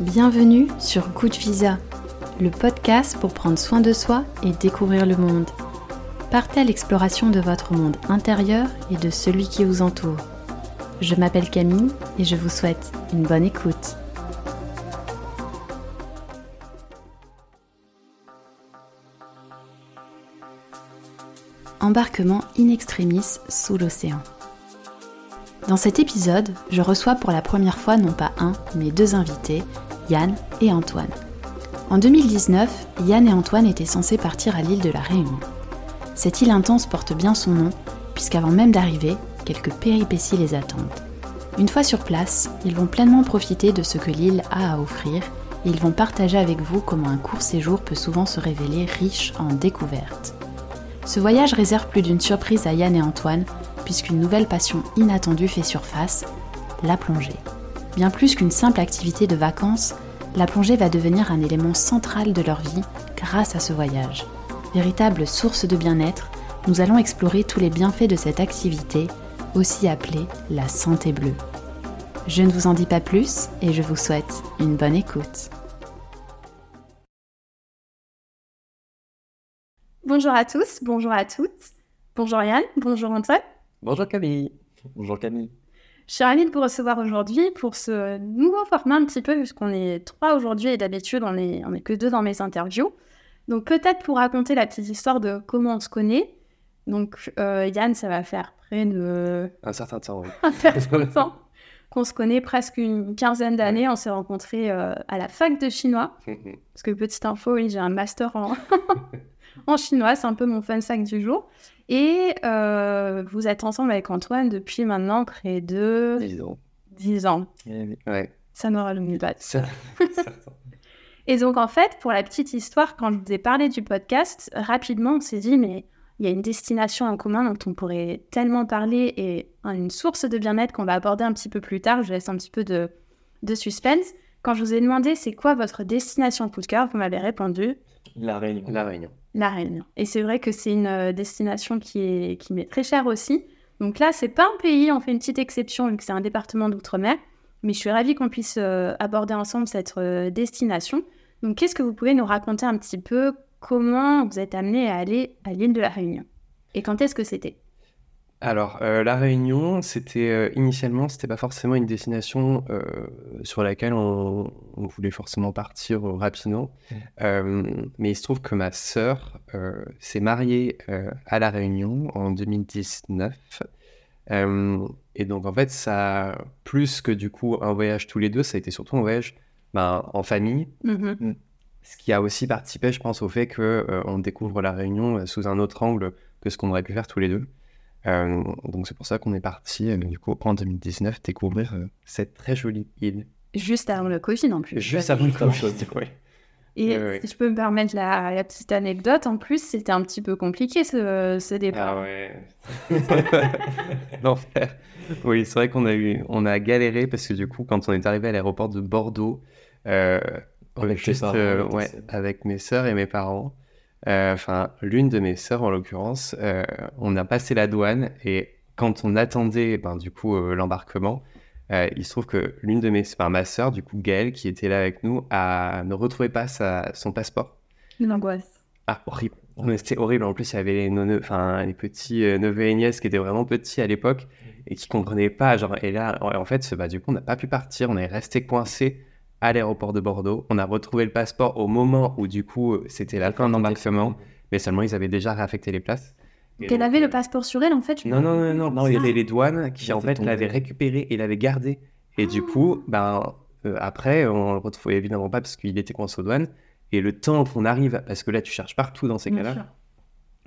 Bienvenue sur Good Visa, le podcast pour prendre soin de soi et découvrir le monde. Partez à l'exploration de votre monde intérieur et de celui qui vous entoure. Je m'appelle Camille et je vous souhaite une bonne écoute. Embarquement in extremis sous l'océan. Dans cet épisode, je reçois pour la première fois non pas un, mais deux invités, Yann et Antoine. En 2019, Yann et Antoine étaient censés partir à l'île de la Réunion. Cette île intense porte bien son nom, puisqu'avant même d'arriver, quelques péripéties les attendent. Une fois sur place, ils vont pleinement profiter de ce que l'île a à offrir, et ils vont partager avec vous comment un court séjour peut souvent se révéler riche en découvertes. Ce voyage réserve plus d'une surprise à Yann et Antoine, puisqu'une nouvelle passion inattendue fait surface, la plongée. Bien plus qu'une simple activité de vacances, la plongée va devenir un élément central de leur vie grâce à ce voyage. Véritable source de bien-être, nous allons explorer tous les bienfaits de cette activité, aussi appelée la santé bleue. Je ne vous en dis pas plus et je vous souhaite une bonne écoute. Bonjour à tous, bonjour à toutes, bonjour Yann, bonjour Antoine. Bonjour Camille. Bonjour Camille. Je suis ravie de vous recevoir aujourd'hui pour ce nouveau format un petit peu, puisqu'on est trois aujourd'hui et d'habitude on est que deux dans mes interviews. Donc peut-être pour raconter la petite histoire de comment on se connaît. Donc Yann, ça va faire près de... Un certain temps, oui. Un certain temps qu'on se connaît, presque une quinzaine d'années. On s'est rencontrés à la fac de chinois. Parce que petite info, oui, j'ai un master en... en chinois, c'est un peu mon fun fact du jour. Et vous êtes ensemble avec Antoine depuis maintenant près de... 10 ans. Ouais. Ça n'aura le mieux pas. Et donc, en fait, pour la petite histoire, quand je vous ai parlé du podcast, rapidement, on s'est dit, mais il y a une destination en commun dont on pourrait tellement parler et une source de bien-être qu'on va aborder un petit peu plus tard. Je laisse un petit peu de suspense. Quand je vous ai demandé, c'est quoi votre destination coup de cœur, vous m'avez répondu... La Réunion. Et c'est vrai que c'est une destination qui m'est très chère aussi. Donc là, c'est pas un pays, on fait une petite exception vu que c'est un département d'outre-mer. Mais je suis ravie qu'on puisse aborder ensemble cette destination. Donc qu'est-ce que vous pouvez nous raconter un petit peu comment vous êtes amené à aller à l'île de la Réunion? Et quand est-ce que c'était? Alors, la Réunion, initialement, c'était pas forcément une destination sur laquelle on voulait forcément partir rapidement. Mais il se trouve que ma sœur s'est mariée à la Réunion en 2019. Et donc, en fait, ça, plus que du coup un voyage tous les deux, ça a été surtout un voyage en famille. Mm-hmm. Ce qui a aussi participé, je pense, au fait qu'on découvre la Réunion sous un autre angle que ce qu'on aurait pu faire tous les deux. Donc c'est pour ça qu'on est parti du coup en 2019 découvrir cette très jolie île. Juste avant le Covid en plus. Juste avant le Covid, oui. Et si je peux me permettre la petite anecdote, en plus c'était un petit peu compliqué ce départ. Ah ouais. L'enfer. Oui, c'est vrai qu'on a galéré parce que du coup quand on est arrivé à l'aéroport de Bordeaux avec mes sœurs et mes parents. L'une de mes sœurs en l'occurrence, on a passé la douane et quand on attendait l'embarquement, il se trouve que ma sœur, du coup Gaëlle, qui était là avec nous, ne retrouvait pas son passeport. Une angoisse. Ah, horrible. C'était horrible. En plus, il y avait les petits neveux et nièces qui étaient vraiment petits à l'époque et qui ne comprenaient pas. Et là, en fait, du coup, on n'a pas pu partir. On est resté coincé à l'aéroport de Bordeaux. On a retrouvé le passeport au moment où, du coup, c'était la fin d'embarquement, mais seulement ils avaient déjà réaffecté les places. Et donc, elle avait le passeport sur elle, en fait. Non, il y avait les douanes qui, en fait, l'avaient récupéré et l'avaient gardé. Et du coup, après, on le retrouvait évidemment pas parce qu'il était coincé aux douanes. Et le temps qu'on arrive, parce que là, tu cherches partout dans ces cas-là. Sûr.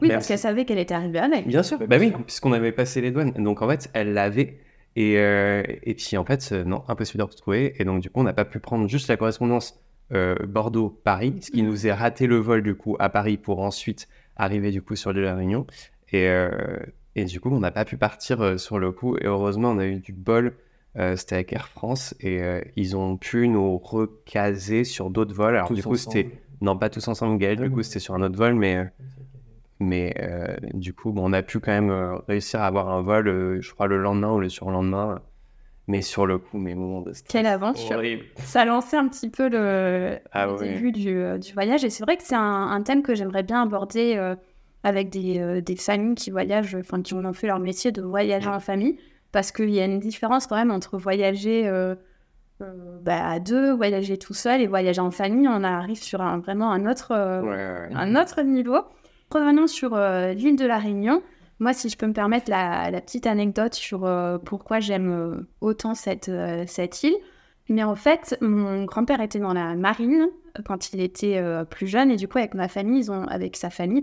Oui, parce qu'elle savait qu'elle était arrivée avec. Bien sûr, puisqu'on avait passé les douanes. Donc, en fait, elle l'avait. Et puis, en fait, non, impossible de retrouver. Et donc, du coup, on n'a pas pu prendre juste la correspondance Bordeaux-Paris, ce qui nous a raté le vol, du coup, à Paris pour ensuite arriver, du coup, sur l'île de la Réunion. Et du coup, on n'a pas pu partir sur le coup. Et heureusement, on a eu du bol. C'était avec Air France. Et ils ont pu nous recaser sur d'autres vols. Alors, du coup, c'était... Non, pas tous ensemble, Gaëlle. Du coup, c'était sur un autre vol, mais... Mais du coup, bon, on a pu quand même réussir à avoir un vol, je crois, le lendemain ou le surlendemain. Mais sur le coup, mes moments de stress. Quelle aventure. Horrible. Ça lançait un petit peu le début du voyage. Et c'est vrai que c'est un thème que j'aimerais bien aborder avec des familles qui voyagent, enfin qui ont fait leur métier de voyager en famille. Parce qu'il y a une différence quand même entre voyager à deux, voyager tout seul et voyager en famille. On arrive sur un autre niveau. Revenons sur l'île de la Réunion. Moi, si je peux me permettre la petite anecdote sur pourquoi j'aime autant cette île. Mais en fait, mon grand-père était dans la marine quand il était plus jeune. Et du coup, avec sa famille,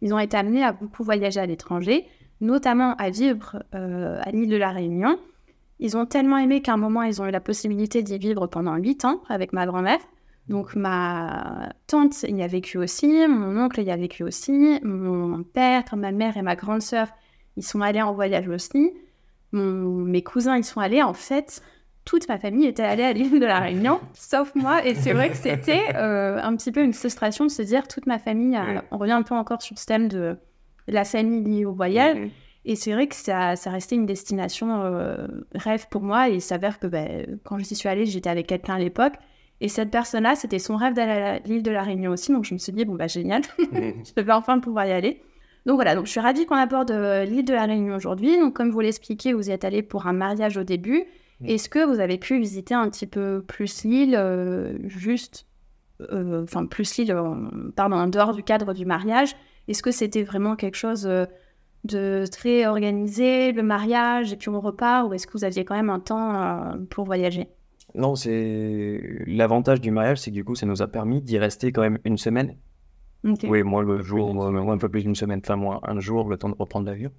ils ont été amenés à beaucoup voyager à l'étranger, notamment à vivre à l'île de la Réunion. Ils ont tellement aimé qu'à un moment, ils ont eu la possibilité d'y vivre pendant 8 ans avec ma grand-mère. Donc, ma tante y a vécu aussi, mon oncle y a vécu aussi, mon père, ma mère et ma grande sœur, ils sont allés en voyage aussi. Mes cousins, ils sont allés. En fait, toute ma famille était allée à l'île de la Réunion, sauf moi. Et c'est vrai que c'était un petit peu une frustration de se dire toute ma famille... On revient un peu encore sur ce thème de la famille liée au voyage. Mmh. Et c'est vrai que ça restait une destination rêve pour moi. Et il s'avère que quand j'y suis allée, j'étais avec quelqu'un à l'époque. Et cette personne-là, c'était son rêve d'aller à l'île de la Réunion aussi. Donc, je me suis dit, génial, je vais enfin pouvoir y aller. Donc, voilà, je suis ravie qu'on aborde l'île de la Réunion aujourd'hui. Donc, comme vous l'expliquez, vous y êtes allé pour un mariage au début. Est-ce que vous avez pu visiter un petit peu plus l'île, en dehors du cadre du mariage? Est-ce que c'était vraiment quelque chose de très organisé, le mariage, et puis on repart? Ou est-ce que vous aviez quand même un temps pour voyager? Non, l'avantage du mariage, c'est que du coup, ça nous a permis d'y rester quand même une semaine. Okay. Oui, un peu plus d'une semaine, enfin moi, un jour, le temps de reprendre l'avion.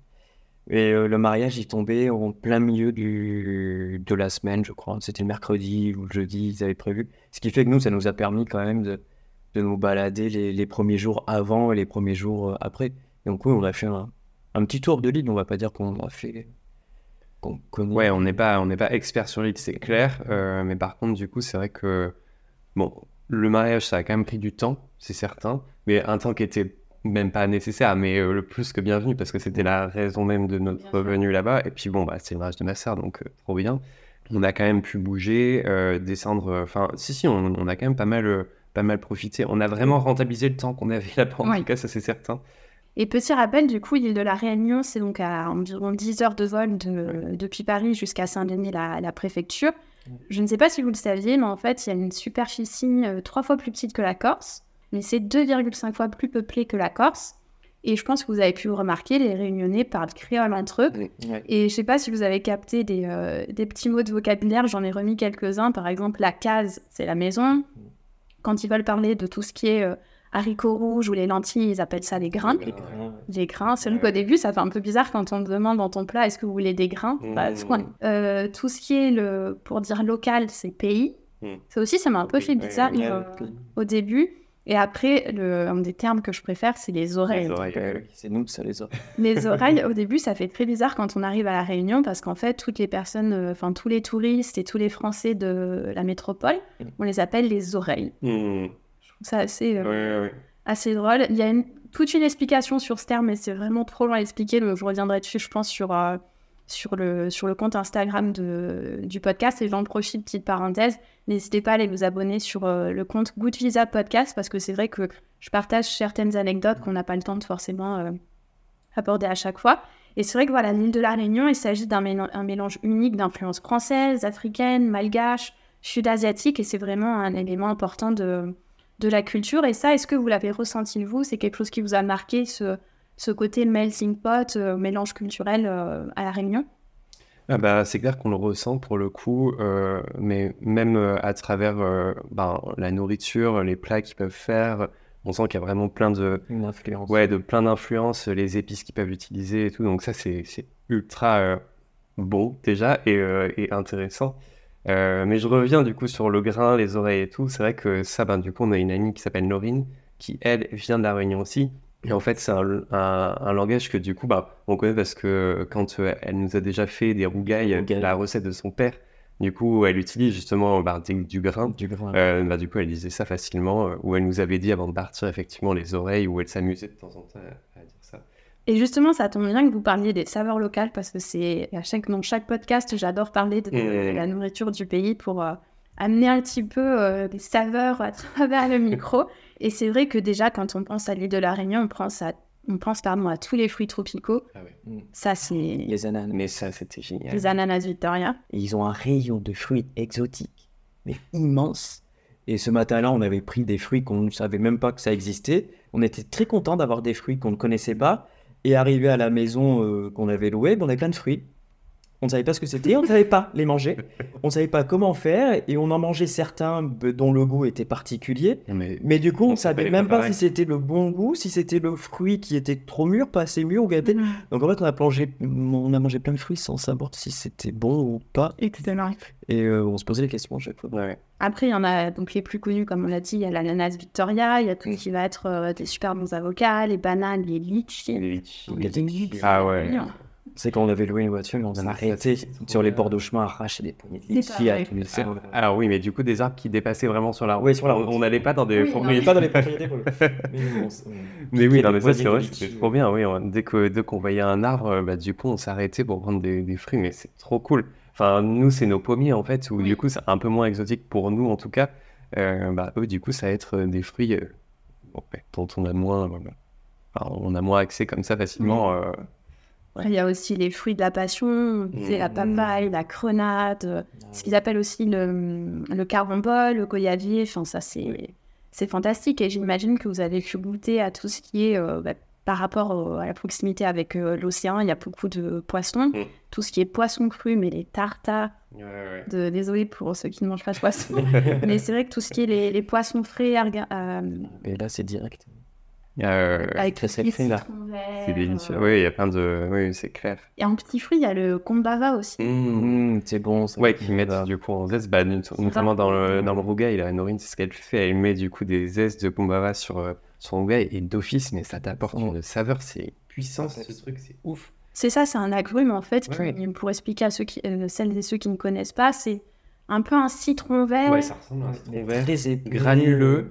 Et le mariage, il tombait en plein milieu de la semaine, je crois. C'était le mercredi ou le jeudi, ils avaient prévu. Ce qui fait que nous, ça nous a permis quand même de nous balader les premiers jours avant et les premiers jours après. Donc oui, on a fait un petit tour de l'île, on va pas dire qu'on a fait... Ouais, on n'est pas expert sur l'île, c'est clair. Mais par contre, du coup, c'est vrai que le mariage, ça a quand même pris du temps, c'est certain. Mais un temps qui était même pas nécessaire, mais le plus que bienvenu, parce que c'était la raison même de notre venue là-bas. Et puis c'est le mariage de ma sœur, donc trop bien. On a quand même pu bouger, descendre. Enfin, on a quand même pas mal profité. On a vraiment rentabilisé le temps qu'on avait là-bas. En tout cas, ça c'est certain. Et petit rappel, du coup, l'île de la Réunion, c'est donc à environ 10 heures de vol depuis Paris jusqu'à Saint-Denis, la préfecture. Je ne sais pas si vous le saviez, mais en fait, il y a une superficie 3 fois plus petite que la Corse, mais c'est 2,5 fois plus peuplée que la Corse. Et je pense que vous avez pu remarquer, les Réunionnais parlent créole entre eux. Ouais. Et je ne sais pas si vous avez capté des petits mots de vocabulaire, j'en ai remis quelques-uns. Par exemple, la case, c'est la maison. Quand ils veulent parler de tout ce qui est... haricots rouges ou les lentilles, ils appellent ça les grains. Les grains, c'est vrai qu'au début, ça fait un peu bizarre quand on te demande dans ton plat, est-ce que vous voulez des grains? Tout ce qui est, pour dire local, c'est pays. Ça aussi, ça m'a un peu fait bizarre au début. Et après, un des termes que je préfère, c'est les oreilles. Les oreilles, c'est nous, ça, les oreilles. Les oreilles, au début, ça fait très bizarre quand on arrive à La Réunion, parce qu'en fait, toutes les personnes, tous les touristes et tous les Français de la métropole, on les appelle les oreilles. C'est assez drôle. Il y a toute une explication sur ce terme, mais c'est vraiment trop loin à expliquer. Je reviendrai dessus, je pense, sur le compte Instagram du podcast. Et j'en profite, petite parenthèse. N'hésitez pas à aller vous abonner sur le compte Good Visa Podcast, parce que c'est vrai que je partage certaines anecdotes qu'on n'a pas le temps de forcément aborder à chaque fois. Et c'est vrai que l'île de la Réunion, il s'agit d'un mélange unique d'influences françaises, africaines, malgaches, sud-asiatiques. Et c'est vraiment un élément important de la culture. Et ça, est-ce que vous l'avez ressenti, vous? C'est quelque chose qui vous a marqué, ce côté melting pot, mélange culturel à La Réunion? C'est clair qu'on le ressent pour le coup, mais même à travers la nourriture, les plats qu'ils peuvent faire, on sent qu'il y a vraiment plein d'influences, les épices qu'ils peuvent utiliser et tout. Donc ça, c'est ultra beau déjà et intéressant. Mais je reviens du coup sur le grain, les oreilles et tout. C'est vrai que ça, du coup, on a une amie qui s'appelle Laurine, qui elle vient de la Réunion aussi. Et en fait, c'est un langage que du coup, on connaît parce que quand elle nous a déjà fait des rougailles, la recette de son père, du coup, elle utilise justement du grain. Du coup, elle disait ça facilement. Ou elle nous avait dit avant de partir, effectivement, les oreilles, où elle s'amusait de temps en temps à à dire ça. Et justement, ça tombe bien que vous parliez des saveurs locales, parce que c'est dans chaque podcast, j'adore parler de la nourriture du pays pour amener un petit peu des saveurs à travers le micro. Et c'est vrai que déjà, quand on pense à l'île de la Réunion, on pense à tous les fruits tropicaux. Ah oui. Ça, c'est... Les ananas. Mais ça, c'était génial. Les ananas Victoria. Et ils ont un rayon de fruits exotiques, mais immense. Et ce matin-là, on avait pris des fruits qu'on ne savait même pas que ça existait. On était très contents d'avoir des fruits qu'on ne connaissait pas. Et arrivé à la maison qu'on avait louée, on avait plein de fruits. On ne savait pas ce que c'était, et on ne savait pas les manger. On ne savait pas comment faire, et on en mangeait certains dont le goût était particulier. Mais du coup, on ne savait même pas si c'était le bon goût, si c'était le fruit qui était trop mûr, pas assez mûr, ou gâté. Donc en fait, on a mangé plein de fruits sans savoir si c'était bon ou pas. Excellent. Et on se posait des questions à chaque fois. Ouais. Après, il y en a donc les plus connus, comme on l'a dit, il y a l'ananas Victoria, il y a tout ce qui va être des super bons avocats, les bananes, les litchis. Ah ouais. C'est quand on avait loué une voiture, on a arrêté sur les bords de chemin à arracher des poignées de litchis à tous les arbres. Alors oui, mais du coup, des arbres qui dépassaient vraiment sur la route. Oui, sur la route. On n'allait pas dans des... On n'allait pas dans les propriétés. Mais oui, ça c'est vrai, c'était trop bien. Oui, dès qu'on voyait un arbre, du coup, on s'arrêtait pour prendre des fruits, mais c'est trop cool. Enfin, nous, c'est nos pommiers, en fait, où du coup, c'est un peu moins exotique pour nous, en tout cas. Eux, du coup, ça va être des fruits dont on a moins... on a moins accès comme ça facilement... Ouais. Il y a aussi les fruits de la passion, la papaye, la grenade, ce qu'ils appellent aussi le carambole, le goyavier. Enfin, ça, c'est fantastique. Et j'imagine que vous avez pu goûter à tout ce qui est, par rapport à la proximité avec l'océan, il y a beaucoup de poissons. Tout ce qui est poisson cru, mais les tartares. Désolée pour ceux qui ne mangent pas de poisson. Mais c'est vrai que tout ce qui est les poissons frais... Et là, c'est direct. Avec les citrons verts. C'est délicieux. Oui, il y a plein de... Oui, c'est clair. Et en petits fruits, il y a le kombava aussi. C'est bon. Ça. Ouais, qui mettent du coup en zeste. Notamment dans le rougail, Laurine, c'est ce qu'elle fait. Elle met du coup des zestes de kombava sur rougail et d'office, mais ça t'apporte une saveur. C'est puissant, ce truc, c'est ouf. C'est ça, c'est un agrume en fait. Pour expliquer à celles et ceux qui ne connaissent pas, c'est un peu un citron vert. Ouais, ça ressemble à un citron vert. Très granuleux.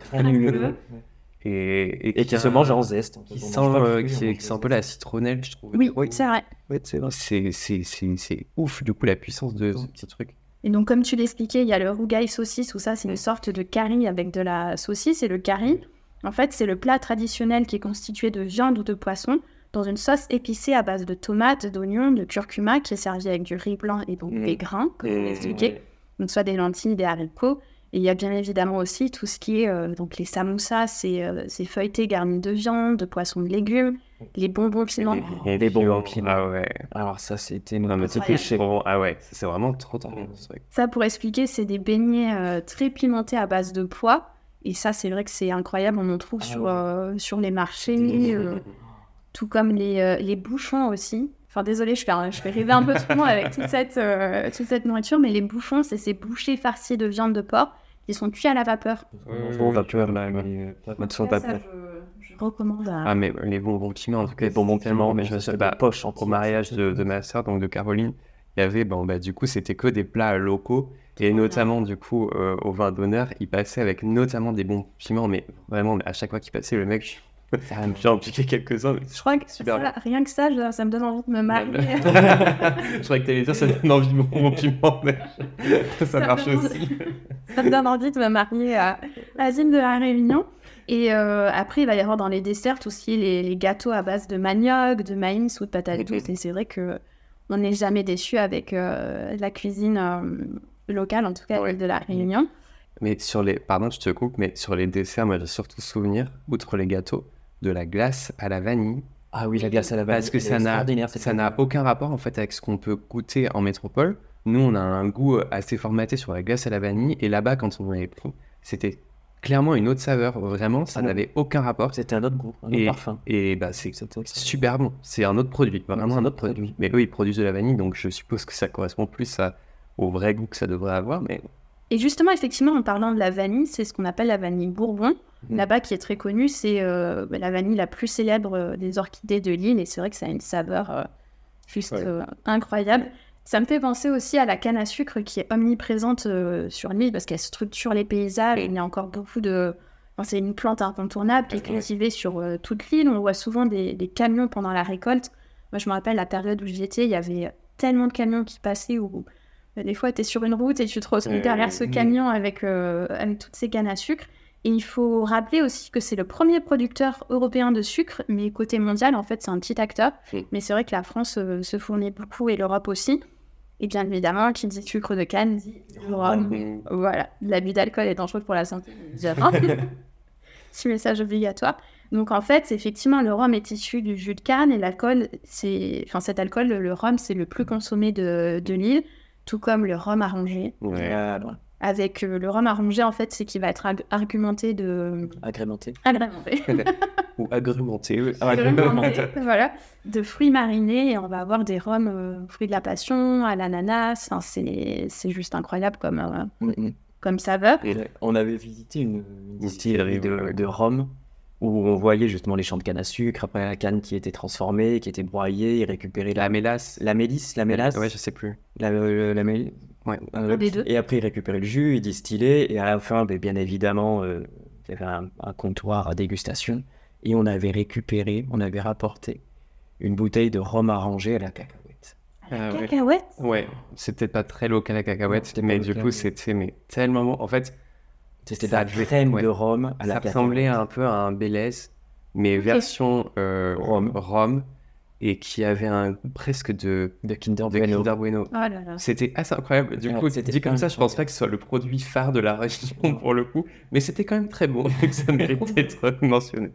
Et qui se mange en zeste, qui sent un peu la citronnelle, je trouve. Oui, c'est vrai. Ouais, c'est vrai. C'est ouf, du coup, la puissance de ce petit truc. Et donc, comme tu l'expliquais, il y a le rougail saucisse, où ça, c'est une sorte de curry avec de la saucisse. Et le curry, en fait, c'est le plat traditionnel qui est constitué de viande ou de poisson dans une sauce épicée à base de tomates, d'oignons, de curcuma, qui est servi avec du riz blanc et donc des grains, comme on l'expliquait. Ouais. Donc, soit des lentilles, des haricots. Et il y a bien évidemment aussi tout ce qui est donc les samoussas, c'est feuilleté garni de viande, de poissons, de légumes, les bonbons piment. Et les bonbons piment. Ah ouais. Alors ça, c'était c'est vraiment trop bon. Ça, pour expliquer, c'est des beignets très pimentés à base de pois. Et ça, c'est vrai que c'est incroyable. On en trouve sur les marchés, tout comme les bouchons aussi. Enfin, désolée, je fais rêver un peu tout le monde avec toute cette nourriture, mais les bouchons, c'est ces bouchées farcies de viande de porc qui sont cuits à la vapeur. Je recommande. Ah, mais les bonbons piment, en tout cas, les bonbons piment, mais je me suis poche au mariage de ma sœur, donc de Caroline, il y avait, du coup, c'était que des plats locaux, et notamment, du coup, au vin d'honneur, il passait avec notamment des bons piments, mais vraiment, à chaque fois qu'il passait, le mec... Ça va me faire impliquer quelques-uns. Je crois que rien que ça me donne envie de me marier. Je crois que t'allais dire ça me donne envie de mon piment, mais ça marche aussi. Ça me donne envie de me marier à l'asile de la Réunion. Et après, il va y avoir dans les desserts aussi les gâteaux à base de manioc, de maïs ou de patates douces. Et c'est vrai qu'on n'est jamais déçu avec la cuisine locale, en tout cas de la Réunion. Mais pardon, je te coupe, mais sur les desserts, moi j'ai surtout souvenir, outre les gâteaux, de la glace à la vanille. Ah oui, la glace à la vanille. Parce que ça n'a aucun rapport en fait avec ce qu'on peut goûter en métropole. Nous, on a un goût assez formaté sur la glace à la vanille. Et là-bas, quand on l'avait pris, c'était clairement une autre saveur. Vraiment, ça n'avait aucun rapport. C'était un autre goût, un autre parfum. Et c'est super bon. C'est un autre produit, vraiment un autre produit. Mais eux, ils produisent de la vanille, donc je suppose que ça correspond plus au vrai goût que ça devrait avoir. Mais... Et justement, effectivement, en parlant de la vanille, c'est ce qu'on appelle la vanille Bourbon. Là-bas, qui est très connue, c'est la vanille la plus célèbre des orchidées de l'île. Et c'est vrai que ça a une saveur incroyable. Ça me fait penser aussi à la canne à sucre qui est omniprésente sur l'île parce qu'elle structure les paysages. Il y a encore beaucoup de Enfin, c'est une plante incontournable qui est cultivée sur toute l'île. On voit souvent des camions pendant la récolte. Moi, je me rappelle la période où j'y étais, il y avait tellement de camions qui passaient où des fois, tu es sur une route et tu te retrouves derrière ce camion avec toutes ces cannes à sucre. Et il faut rappeler aussi que c'est le premier producteur européen de sucre, mais côté mondial, en fait, c'est un petit acteur. Mais c'est vrai que la France se fournit beaucoup et l'Europe aussi. Et bien évidemment, qui dit sucre de canne, dit rhum. Voilà, l'abus d'alcool est dangereux pour la santé. Petit message obligatoire. Donc en fait, effectivement, le rhum est issu du jus de canne et l'alcool, cet alcool, le rhum, c'est le plus consommé de l'île, tout comme le rhum arrangé. Avec le rhum arrangé, en fait, c'est qu'il va être argumenté de... Agrémenté. Ou agrémenté, oui. Agrémenté, voilà. De fruits marinés, et on va avoir des rhums fruits de la passion, à l'ananas. Enfin, c'est juste incroyable comme saveur. Et là, on avait visité une distillerie de rhum où on voyait justement les champs de canne à sucre, après la canne qui était transformée, qui était broyée, et récupérait la mélasse. Ouais, je sais plus. La mélasse. Ouais, et après, il récupérait le jus, il distillait, et à la fin, bien évidemment, il y avait un comptoir à dégustation, et on avait rapporté une bouteille de rhum arrangé à la cacahuète. À la cacahuète ? Ouais, c'était pas très local la cacahuète, c'était mais du coup, c'était tellement... En fait, c'était de la crème de rhum à la cacahuète. Ça ressemblait un peu à un Bélez, mais version rhum. Et qui avait un presque de Kinder Bueno. Oh là là. C'était assez incroyable. Du coup, dit comme ça, je pense pas que ce soit le produit phare de la région pour le coup, mais c'était quand même très bon, donc ça mérite d'être mentionné.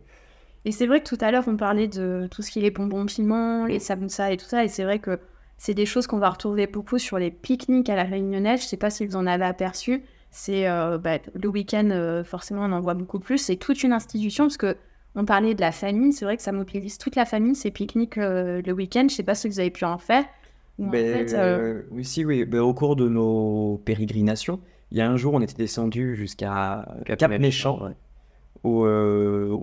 Et c'est vrai que tout à l'heure, on parlait de tout ce qui est les bonbons piments, les samoussas et tout ça, et c'est vrai que c'est des choses qu'on va retrouver beaucoup sur les pique-niques à la Réunionnaise. Je sais pas si vous en avez aperçu. C'est le week-end, forcément, on en voit beaucoup plus. C'est toute une institution parce que on parlait de la famille, c'est vrai que ça mobilise toute la famille, ces pique-niques le week-end. Je ne sais pas si vous avez pu en faire. Oui. Au cours de nos pérégrinations, il y a un jour, on était descendu jusqu'à Cap-Méchant, où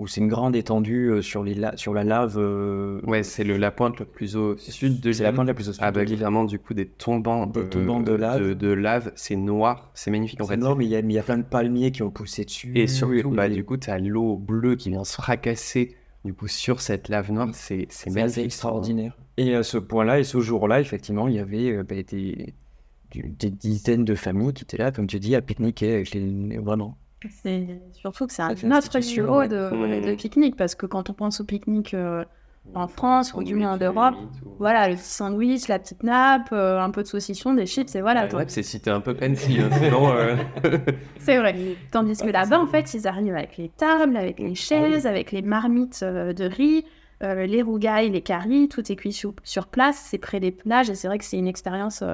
c'est une grande étendue sur la lave. C'est la pointe la plus au sud de l'île. Évidemment, du coup, des tombants de lave. De lave, c'est noir, c'est magnifique. En fait, noir, mais il y a plein de palmiers qui ont poussé dessus. Et surtout, du coup, tu as l'eau bleue qui vient se fracasser du coup, sur cette lave noire. C'est magnifique. Extraordinaire. Et à ce point-là, et ce jour-là, effectivement, il y avait des dizaines de familles qui étaient là, comme tu dis, à pique-niquer avec les... Vraiment. C'est surtout que c'est un autre niveau de pique-nique, parce que quand on pense au pique-nique en France ou du moins en Europe, voilà, le sandwich, la petite nappe, un peu de saucisson, des chips, et voilà. Ouais, c'est si t'es un peu fancy, sinon... C'est vrai. Tandis que là-bas, en fait, ils arrivent avec les tables, avec les chaises, avec les marmites de riz, les rougailles, les caries, tout est cuit sur place, c'est près des plages, et c'est vrai que c'est une expérience...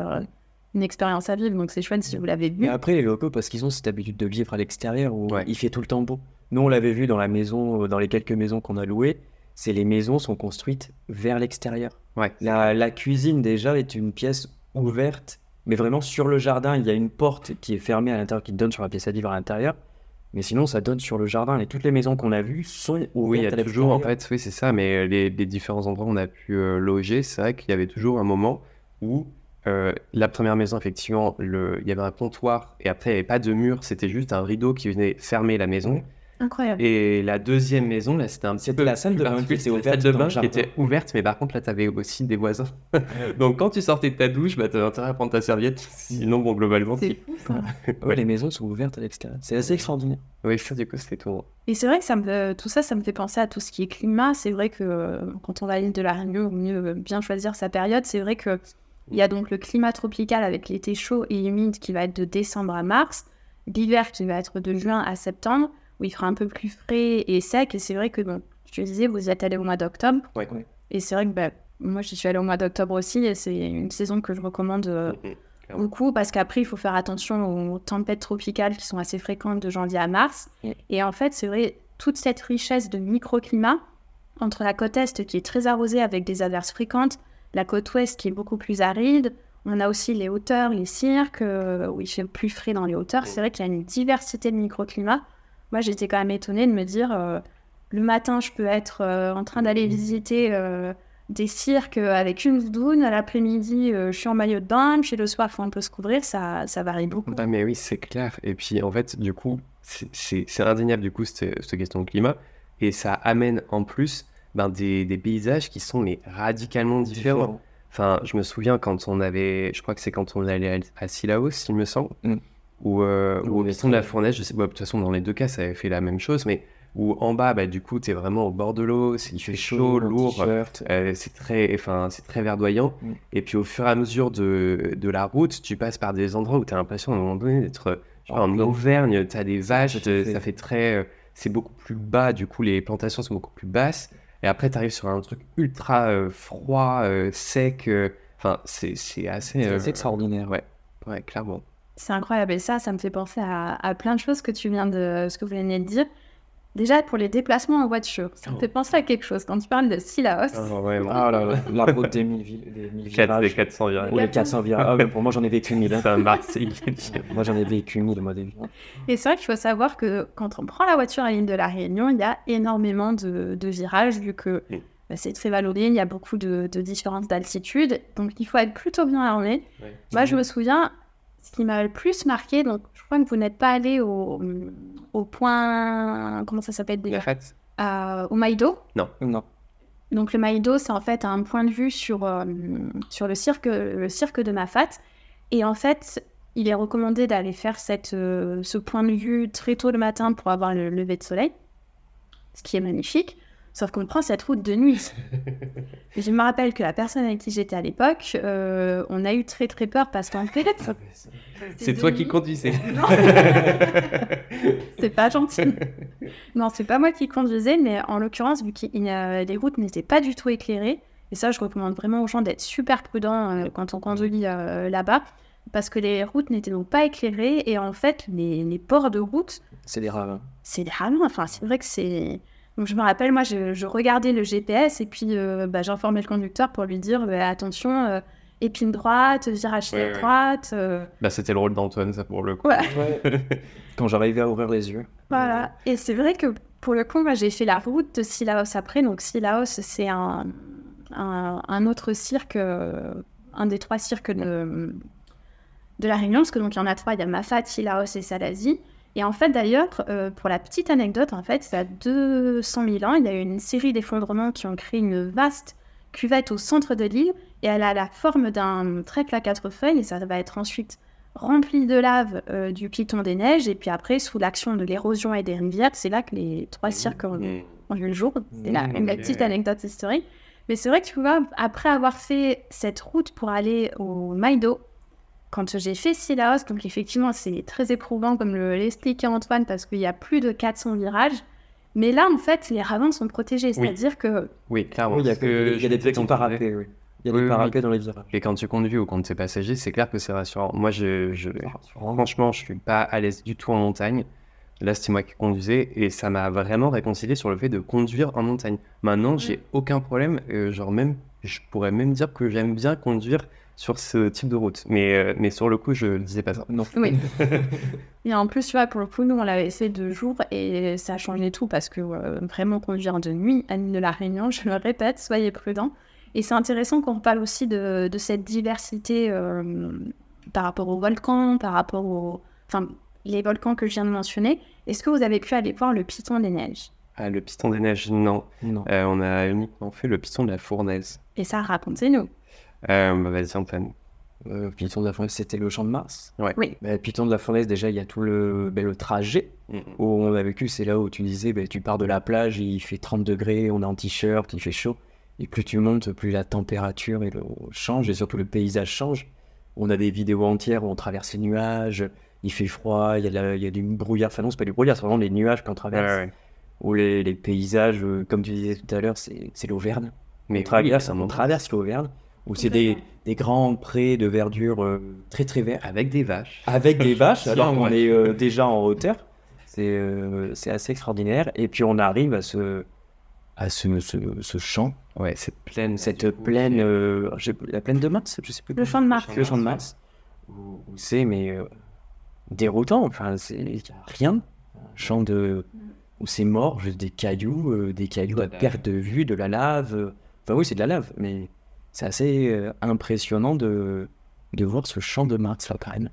Une expérience à vivre, donc c'est chouette si vous l'avez vu. Et après, les locaux, parce qu'ils ont cette habitude de vivre à l'extérieur où il fait tout le temps beau. Nous, on l'avait vu dans la maison, dans les quelques maisons qu'on a louées, c'est les maisons sont construites vers l'extérieur. Ouais. La cuisine, déjà, est une pièce ouverte, mais vraiment sur le jardin. Il y a une porte qui est fermée à l'intérieur, qui donne sur la pièce à vivre à l'intérieur. Mais sinon, ça donne sur le jardin. Et toutes les maisons qu'on a vues sont ouvertes. Oui, il y a toujours, en fait, oui, c'est ça. Mais les différents endroits où on a pu loger, c'est vrai qu'il y avait toujours un moment où... la première maison, effectivement, il y avait un comptoir et après il n'y avait pas de mur, c'était juste un rideau qui venait fermer la maison. Incroyable. Et la deuxième maison, là, c'était un petit peu la salle de bain qui était ouverte, mais par contre là, tu avais aussi des voisins. Donc quand tu sortais de ta douche, tu avais intérêt à prendre ta serviette, sinon globalement... C'est fou, ça. Les maisons sont ouvertes à l'extérieur, c'est assez extraordinaire. Oui, ça du coup, c'était tout. Et c'est vrai que tout ça, ça me fait penser à tout ce qui est climat. C'est vrai que quand on va à l'île de la Réunion, il vaut mieux bien choisir sa période. C'est vrai que il y a donc le climat tropical avec l'été chaud et humide qui va être de décembre à mars, l'hiver qui va être de juin à septembre, où il fera un peu plus frais et sec. Et c'est vrai que, je disais, vous êtes allé au mois d'octobre. Oui. Et c'est vrai que moi, je suis allée au mois d'octobre aussi, et c'est une saison que je recommande beaucoup, parce qu'après, il faut faire attention aux tempêtes tropicales qui sont assez fréquentes de janvier à mars. Et en fait, c'est vrai, toute cette richesse de microclimat, entre la côte est qui est très arrosée avec des averses fréquentes, la côte ouest qui est beaucoup plus aride, on a aussi les hauteurs, les cirques, où il fait plus frais dans les hauteurs. C'est vrai qu'il y a une diversité de microclimats. Moi, j'étais quand même étonnée de me dire, le matin, je peux être en train d'aller visiter des cirques avec une doudoune, à l'après-midi, je suis en maillot de bain, puis le soir, il faut un peu se couvrir, ça varie beaucoup. Ah, mais oui, c'est clair. Et puis, en fait, du coup, c'est indéniable du coup cette question au climat, et ça amène en plus des paysages qui sont radicalement différents. Enfin, je me souviens quand on avait, je crois que c'est quand on allait à Cilaos, il me semble, ou au Piton de la Fournaise, je sais, de toute façon dans les deux cas ça avait fait la même chose, mais où en bas, du coup, t'es vraiment au bord de l'eau, il fait chaud, lourd, c'est très verdoyant. Mm. Et puis au fur et à mesure de la route, tu passes par des endroits où t'as l'impression à un moment donné d'être en Auvergne, t'as des vaches, ça fait très... C'est beaucoup plus bas, du coup, les plantations sont beaucoup plus basses. Et après, t'arrives sur un truc ultra froid, sec, c'est assez... C'est assez extraordinaire, ouais, clairement. C'est incroyable, et ça me fait penser à plein de choses que tu viens de... ce que vous venez de dire. Déjà, pour les déplacements en voiture, ça me fait penser à quelque chose. Quand tu parles de Cilaos... la route des 1000 virages. Les 400 virages. Les 400 virages. Ah, mais pour moi, j'en ai vécu 1000. C'est un Marseille. Moi, j'en ai vécu 1000, moi, des virages. Et c'est vrai qu'il faut savoir que quand on prend la voiture à l'île de la Réunion, il y a énormément de virages, vu que c'est très vallonné, il y a beaucoup de différences d'altitude. Donc, il faut être plutôt bien armé. Ouais. Moi, je me souviens... Ce qui m'a le plus marqué, donc je crois que vous n'êtes pas allé au point... Comment ça s'appelle déjà ? Mafate. Au Maïdo ? Non. Donc le Maïdo, c'est en fait un point de vue sur le cirque de Mafate. Et en fait, il est recommandé d'aller faire ce point de vue très tôt le matin pour avoir le lever de soleil, ce qui est magnifique. Sauf qu'on prend cette route de nuit. Et je me rappelle que la personne avec qui j'étais à l'époque, on a eu très très peur parce qu'en fait... c'est toi qui conduisais. Non. C'est pas gentil. Non, c'est pas moi qui conduisais, mais en l'occurrence, vu que les routes n'étaient pas du tout éclairées, et ça je recommande vraiment aux gens d'être super prudents quand on conduit là-bas, parce que les routes n'étaient donc pas éclairées, et en fait, les bords de route... C'est des ravins. Enfin, c'est vrai que c'est... Donc je me rappelle, moi, je regardais le GPS et puis j'informais le conducteur pour lui dire attention, épine droite, virage droite. C'était le rôle d'Antoine, ça, pour le coup. Ouais. Quand j'arrivais à ouvrir les yeux. Voilà. Et c'est vrai que, pour le coup, moi, j'ai fait la route de Cilaos après. Donc Cilaos, c'est un autre cirque, un des trois cirques de la Réunion, parce que donc il y en a trois, il y a Mafate, Cilaos et Salazie. Et en fait, d'ailleurs, pour la petite anecdote, en fait, il y a 200 000 ans, il y a eu une série d'effondrements qui ont créé une vaste cuvette au centre de l'île, et elle a la forme d'un trèfle à quatre feuilles, et ça va être ensuite rempli de lave du Piton des Neiges, et puis après, sous l'action de l'érosion et des rivières, c'est là que les trois cirques ont eu le jour. C'est là une petite anecdote historique. Mais c'est vrai que tu vois, après avoir fait cette route pour aller au Maïdo, quand j'ai fait Cilaos, donc effectivement, c'est très éprouvant, comme l'expliquait Antoine, parce qu'il y a plus de 400 virages. Mais là, en fait, les ravins sont protégés, c'est-à-dire que... Oui, clairement. Oui, il y a des petits parapets, oui. Il y a des parapets dans les virages. Et quand tu conduis ou quand tu es passager, c'est clair que c'est rassurant. Moi, franchement, je ne suis pas à l'aise du tout en montagne. Là, c'était moi qui conduisais et ça m'a vraiment réconcilié sur le fait de conduire en montagne. Maintenant, j'ai aucun problème. Je pourrais même dire que j'aime bien conduire sur ce type de route. Mais sur le coup, je ne disais pas ça. Non. Oui. Et en plus, tu vois, pour le coup, nous, on l'avait fait 2 jours et ça a changé tout parce que vraiment conduire de nuit à l'île de la Réunion, je le répète, soyez prudents. Et c'est intéressant qu'on parle aussi de cette diversité par rapport aux volcans, par rapport aux... Enfin, les volcans que je viens de mentionner. Est-ce que vous avez pu aller voir le Piton des Neiges ? Ah, le Piton des Neiges, non. On a uniquement fait le Piton de la Fournaise. Et ça, racontez-nous. Vas-y, Antoine. Piton de la Fournaise, c'était le Champ de Mars. Ouais. Oui. Piton de la Fournaise, déjà, il y a tout le trajet où on a vécu. C'est là où tu disais, tu pars de la plage, il fait 30 degrés, on est en t-shirt, il fait chaud. Et plus tu montes, plus la température change et surtout le paysage change. On a des vidéos entières où on traverse les nuages, il fait froid, il y a du brouillard. Enfin non, c'est pas du brouillard, c'est vraiment les nuages qu'on traverse. Ouais. Ou les paysages, comme tu disais tout à l'heure, c'est l'Auvergne. Mais on traverse l'Auvergne. Où c'est des grands prés de verdure très très verts. Avec des vaches. Alors qu'on est déjà en hauteur. C'est assez extraordinaire. Et puis on arrive à ce champ. Ouais, cette plaine. La plaine de Mars, je sais plus. Le champ de Mars. Où c'est, déroutant. Enfin, il n'y a rien. Champ où c'est mort, juste des cailloux à perte de vue, de la lave. Enfin oui, c'est de la lave, mais... C'est assez impressionnant de voir ce champ de Mars là, quand même.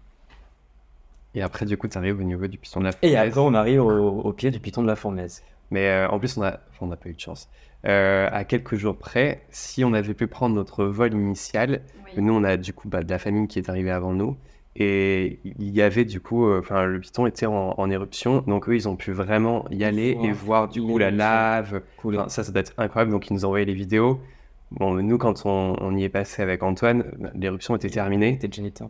Et après, du coup, tu arrives au niveau du Piton de la Fournaise. Et après, on arrive au pied du Piton de la Fournaise. Mais en plus, on n'a pas eu de chance. À quelques jours près, si on avait pu prendre notre vol initial, oui. Nous, on a du coup de la famille qui est arrivée avant nous. Et il y avait du coup, le piton était en éruption, donc eux ils ont pu vraiment y aller et voir du coup la lave. Cool. Enfin, ça doit être incroyable. Donc ils nous envoyaient les vidéos. Bon, nous quand on y est passé avec Antoine, l'éruption était terminée.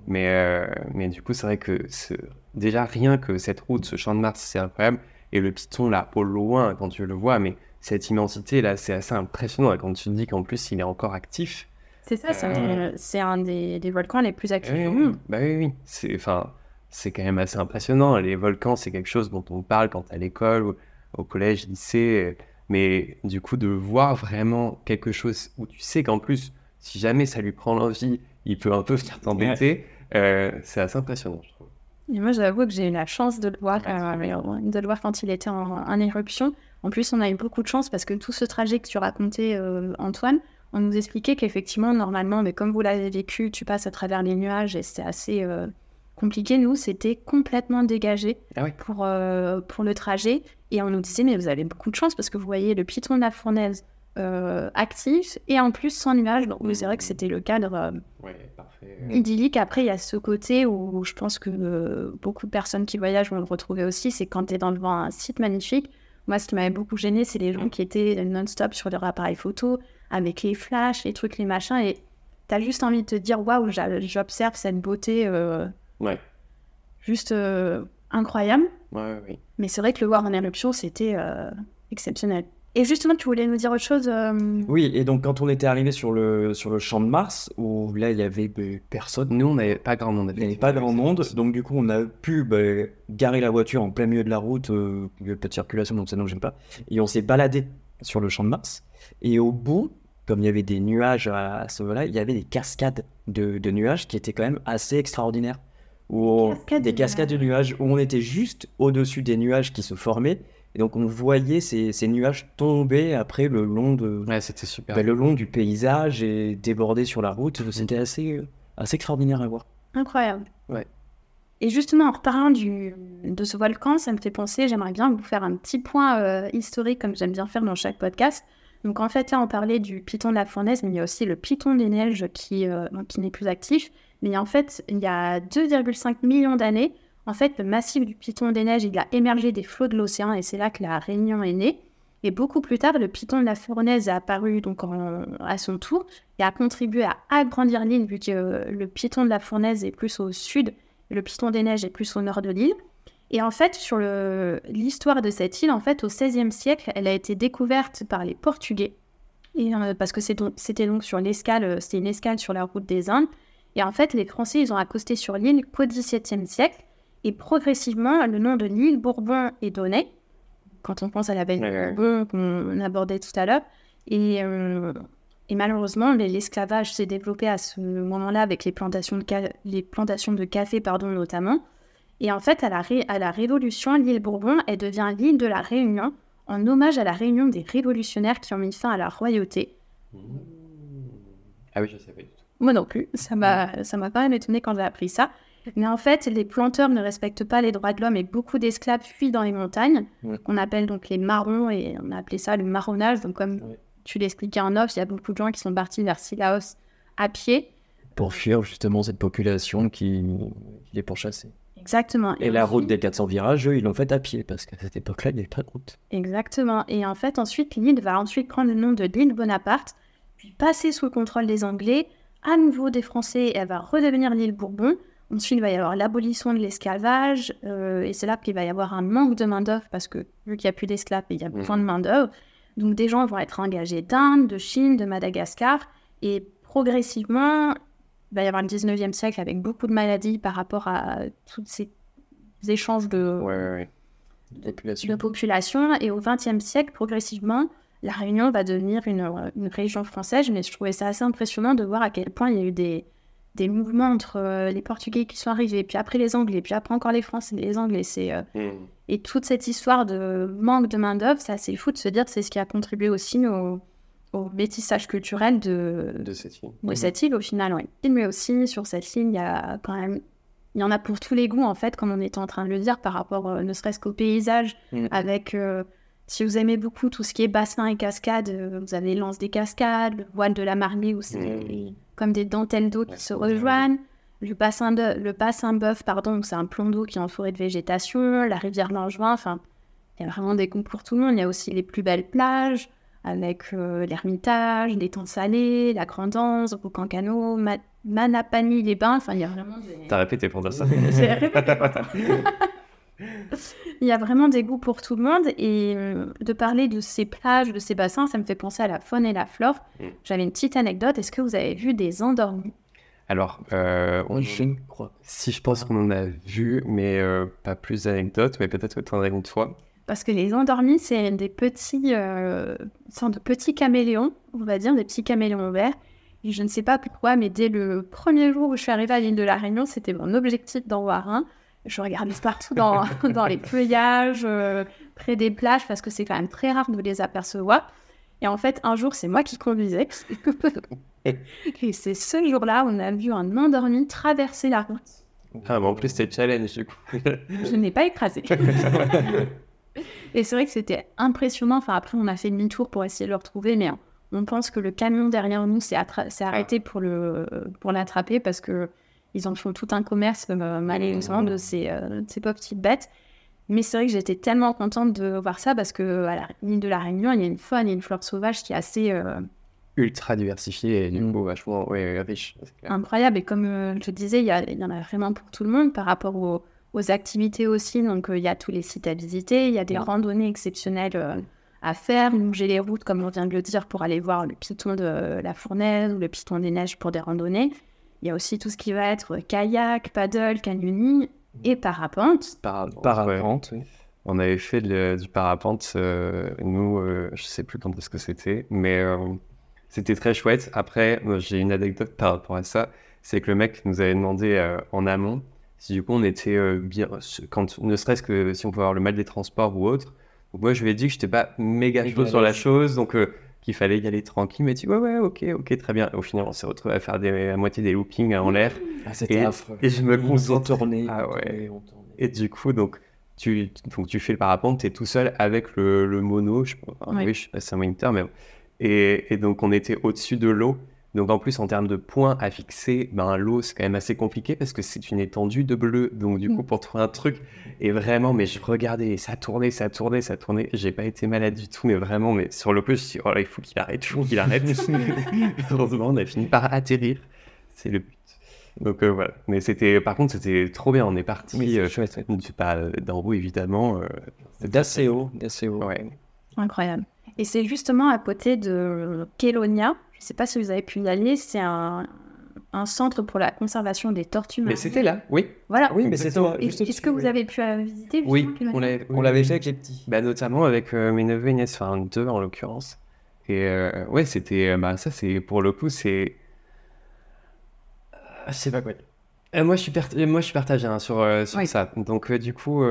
Mais du coup c'est vrai que déjà rien que cette route, ce Champ de Mars, c'est incroyable. Et le piton là au loin quand tu le vois, mais cette immensité là, c'est assez impressionnant. Et quand tu te dis qu'en plus il est encore actif. C'est ça, c'est un des volcans les plus actifs au monde. Bah oui. C'est quand même assez impressionnant. Les volcans, c'est quelque chose dont on parle quand à l'école, au collège, lycée. Mais du coup, de voir vraiment quelque chose où tu sais qu'en plus, si jamais ça lui prend l'envie, il peut un peu venir t'embêter, c'est assez impressionnant, je trouve. Et moi, j'avoue que j'ai eu la chance de le voir, quand il était en éruption. En plus, on a eu beaucoup de chance parce que tout ce trajet que tu racontais, Antoine, on nous expliquait qu'effectivement, normalement, mais comme vous l'avez vécu, tu passes à travers les nuages et c'est assez compliqué. Nous, c'était complètement dégagé pour le trajet. Et on nous disait, mais vous avez beaucoup de chance parce que vous voyez le piton de la Fournaise actif et en plus sans nuages. Donc, c'est vrai que c'était le cadre idyllique. Après, il y a ce côté où je pense que beaucoup de personnes qui voyagent vont le retrouver aussi. C'est quand tu es devant un site magnifique. Moi, ce qui m'avait beaucoup gênée, c'est les gens qui étaient non-stop sur leur appareil photo, avec les flashs, les trucs, les machins, et t'as juste envie de te dire, waouh, j'observe cette beauté juste incroyable. Ouais. Mais c'est vrai que le voir en éruption, c'était exceptionnel. Et justement, tu voulais nous dire autre chose Oui, et donc quand on était arrivé sur le Champ de Mars, où là, il n'y avait personne. Nous, on n'avait pas grand monde. Il n'y avait pas grand monde, donc du coup, on a pu garer la voiture en plein milieu de la route, il n'y avait pas de circulation, donc ça, non, j'aime pas. Et on s'est baladé sur le Champ de Mars. Et au bout, comme il y avait des nuages à ce moment-là, il y avait des cascades de nuages qui étaient quand même assez extraordinaires. Des cascades de nuages où on était juste au-dessus des nuages qui se formaient. Et donc, on voyait ces nuages tomber après le long c'était super. Le long du paysage et déborder sur la route. C'était assez extraordinaire à voir. Incroyable. Ouais. Et justement, en reparlant de ce volcan, ça me fait penser, j'aimerais bien vous faire un petit point historique, comme j'aime bien faire dans chaque podcast. Donc en fait, là, on parlait du Piton de la Fournaise, mais il y a aussi le Piton des Neiges qui n'est plus actif. Mais en fait, il y a 2,5 millions d'années, en fait, le massif du Piton des Neiges, il a émergé des flots de l'océan et c'est là que la Réunion est née. Et beaucoup plus tard, le Piton de la Fournaise a apparu donc à son tour et a contribué à agrandir l'île vu que le Piton de la Fournaise est plus au sud. Le Piton des Neiges est plus au nord de l'île. Et en fait, sur l'histoire de cette île, en fait, au XVIe siècle, elle a été découverte par les Portugais. Et, parce que c'était donc sur l'escale, c'était une escale sur la route des Indes. Et en fait, les Français, ils ont accosté sur l'île qu'au XVIIe siècle. Et progressivement, le nom de l'île Bourbon est donné. Quand on pense à la baie de Bourbon qu'on abordait tout à l'heure. Et malheureusement, l'esclavage s'est développé à ce moment-là avec les plantations de café, notamment. Et en fait, à la Révolution, l'île Bourbon, elle devient l'île de la Réunion en hommage à la réunion des révolutionnaires qui ont mis fin à la royauté. Ah oui, je ne savais pas du tout. Moi non plus, ça m'a quand même étonnée quand j'ai appris ça. Mais en fait, les planteurs ne respectent pas les droits de l'homme et beaucoup d'esclaves fuient dans les montagnes, qu'on appelle donc les marrons, et on a appelé ça le marronnage, donc comme... Oui. Tu l'expliquais en off, il y a beaucoup de gens qui sont partis vers Cilaos à pied. Pour fuir justement cette population qui les pourchassait. Exactement. Et la route des 400 virages, eux, ils l'ont faite à pied parce qu'à cette époque-là, il n'y avait pas de route. Exactement. Et en fait, ensuite, l'île va prendre le nom de l'île Bonaparte, puis passer sous le contrôle des Anglais, à nouveau des Français, et elle va redevenir l'île Bourbon. Ensuite, il va y avoir l'abolition de l'esclavage, et c'est là qu'il va y avoir un manque de main-d'œuvre parce que vu qu'il n'y a plus d'esclaves, il y a besoin de main-d'œuvre. Donc, des gens vont être engagés d'Inde, de Chine, de Madagascar. Et progressivement, il va y avoir le 19e siècle avec beaucoup de maladies par rapport à tous ces échanges de population. Et au 20e siècle, progressivement, la Réunion va devenir une région française. Mais je trouvais ça assez impressionnant de voir à quel point il y a eu des mouvements entre les Portugais qui sont arrivés, puis après les Anglais, puis après encore les Français, les Anglais. Et toute cette histoire de manque de main-d'œuvre, c'est assez fou de se dire que c'est ce qui a contribué aussi au métissage culturel de cette île au final. Oui. Mais aussi, sur cette île, il y a quand même Il y en a pour tous les goûts, en fait, comme on était en train de le dire, par rapport ne serait-ce qu'au paysage, avec... si vous aimez beaucoup tout ce qui est bassin et cascade, vous avez l'Anse des Cascades, le Voile de la Marmite où c'est comme des dentelles d'eau qui se rejoignent, le Bassin Bœuf, donc c'est un plan d'eau qui est entouré de végétation, la rivière Langevin, enfin, il y a vraiment des goûts pour tout le monde. Il y a aussi les plus belles plages avec l'Hermitage, les temps salés, la Grande Anse, Boucancano, Manapani, les bains, enfin, il y a vraiment des... T'as répété pendant ça. J'ai répété. Il y a vraiment des goûts pour tout le monde, et de parler de ces plages, de ces bassins, ça me fait penser à la faune et la flore. J'avais une petite anecdote. Est-ce que vous avez vu des endormis? Alors, je pense qu'on en a vu, mais pas plus d'anecdotes, mais peut-être que tu en as une autre fois. Parce que les endormis, c'est des petits, sortes de petits caméléons, on va dire, des petits caméléons verts. Et je ne sais pas pourquoi, mais dès le premier jour où je suis arrivée à l'île de la Réunion, c'était mon objectif d'en voir un. Je regarde partout dans les feuillages, près des plages, parce que c'est quand même très rare de les apercevoir. Et en fait, un jour, c'est moi qui conduisais. Et c'est ce jour-là où on a vu un endormi traverser la route. Ah, mais en plus, c'était challenge, du coup. Je n'ai pas écrasé. Et c'est vrai que c'était impressionnant. Enfin, après, on a fait demi-tour pour essayer de le retrouver, mais on pense que le camion derrière nous s'est arrêté pour l'attraper, parce que ils en font tout un commerce, malheureusement, de ces pauvres petites bêtes. Mais c'est vrai que j'étais tellement contente de voir ça, parce qu'à l'île de la Réunion, il y a une faune et une flore sauvage qui est assez... ultra diversifiée et du coup vachement riche. Incroyable. Et comme je disais, il y en a vraiment pour tout le monde par rapport aux activités aussi. Donc, il y a tous les sites à visiter. Il y a des randonnées exceptionnelles à faire. Donc, j'ai les routes, comme on vient de le dire, pour aller voir le Piton de la Fournaise ou le Piton des Neiges pour des randonnées. Il y a aussi tout ce qui va être kayak, paddle, canyoning et parapente. Parapente, oui. On avait fait du parapente, je ne sais plus quand est-ce que c'était, mais c'était très chouette. Après, j'ai une anecdote par rapport à ça, c'est que le mec nous avait demandé en amont si du coup on était bien, ne serait-ce que si on pouvait avoir le mal des transports ou autre. Donc moi, je lui ai dit que je n'étais pas méga chaud sur la chose, donc... qu'il fallait y aller tranquille, mais tu dis ouais, ok, très bien. Au final, on s'est retrouvé à faire à moitié des loopings en l'air. Ah, c'était affreux. Et je me concentre. Ah ouais. Et du coup, donc, tu fais le parapente, t'es tout seul avec le mono, je sais pas, oui, je sais pas si c'est un moniteur, mais bon. Et donc, on était au-dessus de l'eau. Donc, en plus, en termes de points à fixer, l'eau, c'est quand même assez compliqué parce que c'est une étendue de bleu. Donc, du coup, pour trouver un truc, et vraiment, mais je regardais, ça tournait. J'ai pas été malade du tout, mais vraiment, mais sur le coup, je me suis dit, oh là, il faut qu'il arrête. Heureusement, on a fini par atterrir. C'est le but. Donc, voilà. Mais par contre, c'était trop bien. On est parti. Oui, c'est pas d'en haut, évidemment. D'assez haut. Ouais. Incroyable. Et c'est justement à côté de Kélonia. Je ne sais pas si vous avez pu y aller. C'est un centre pour la conservation des tortues marines. Mais c'était là, oui. Voilà. Oui, mais c'était est-ce que vous avez pu visiter? Oui, on l'avait fait avec les petits. Notamment avec mes neveux et nièces, enfin deux en l'occurrence. Et ouais, c'était... ça, c'est pour le coup, c'est... Je ne sais pas quoi. Moi, je suis partagé sur ça. Donc, du coup...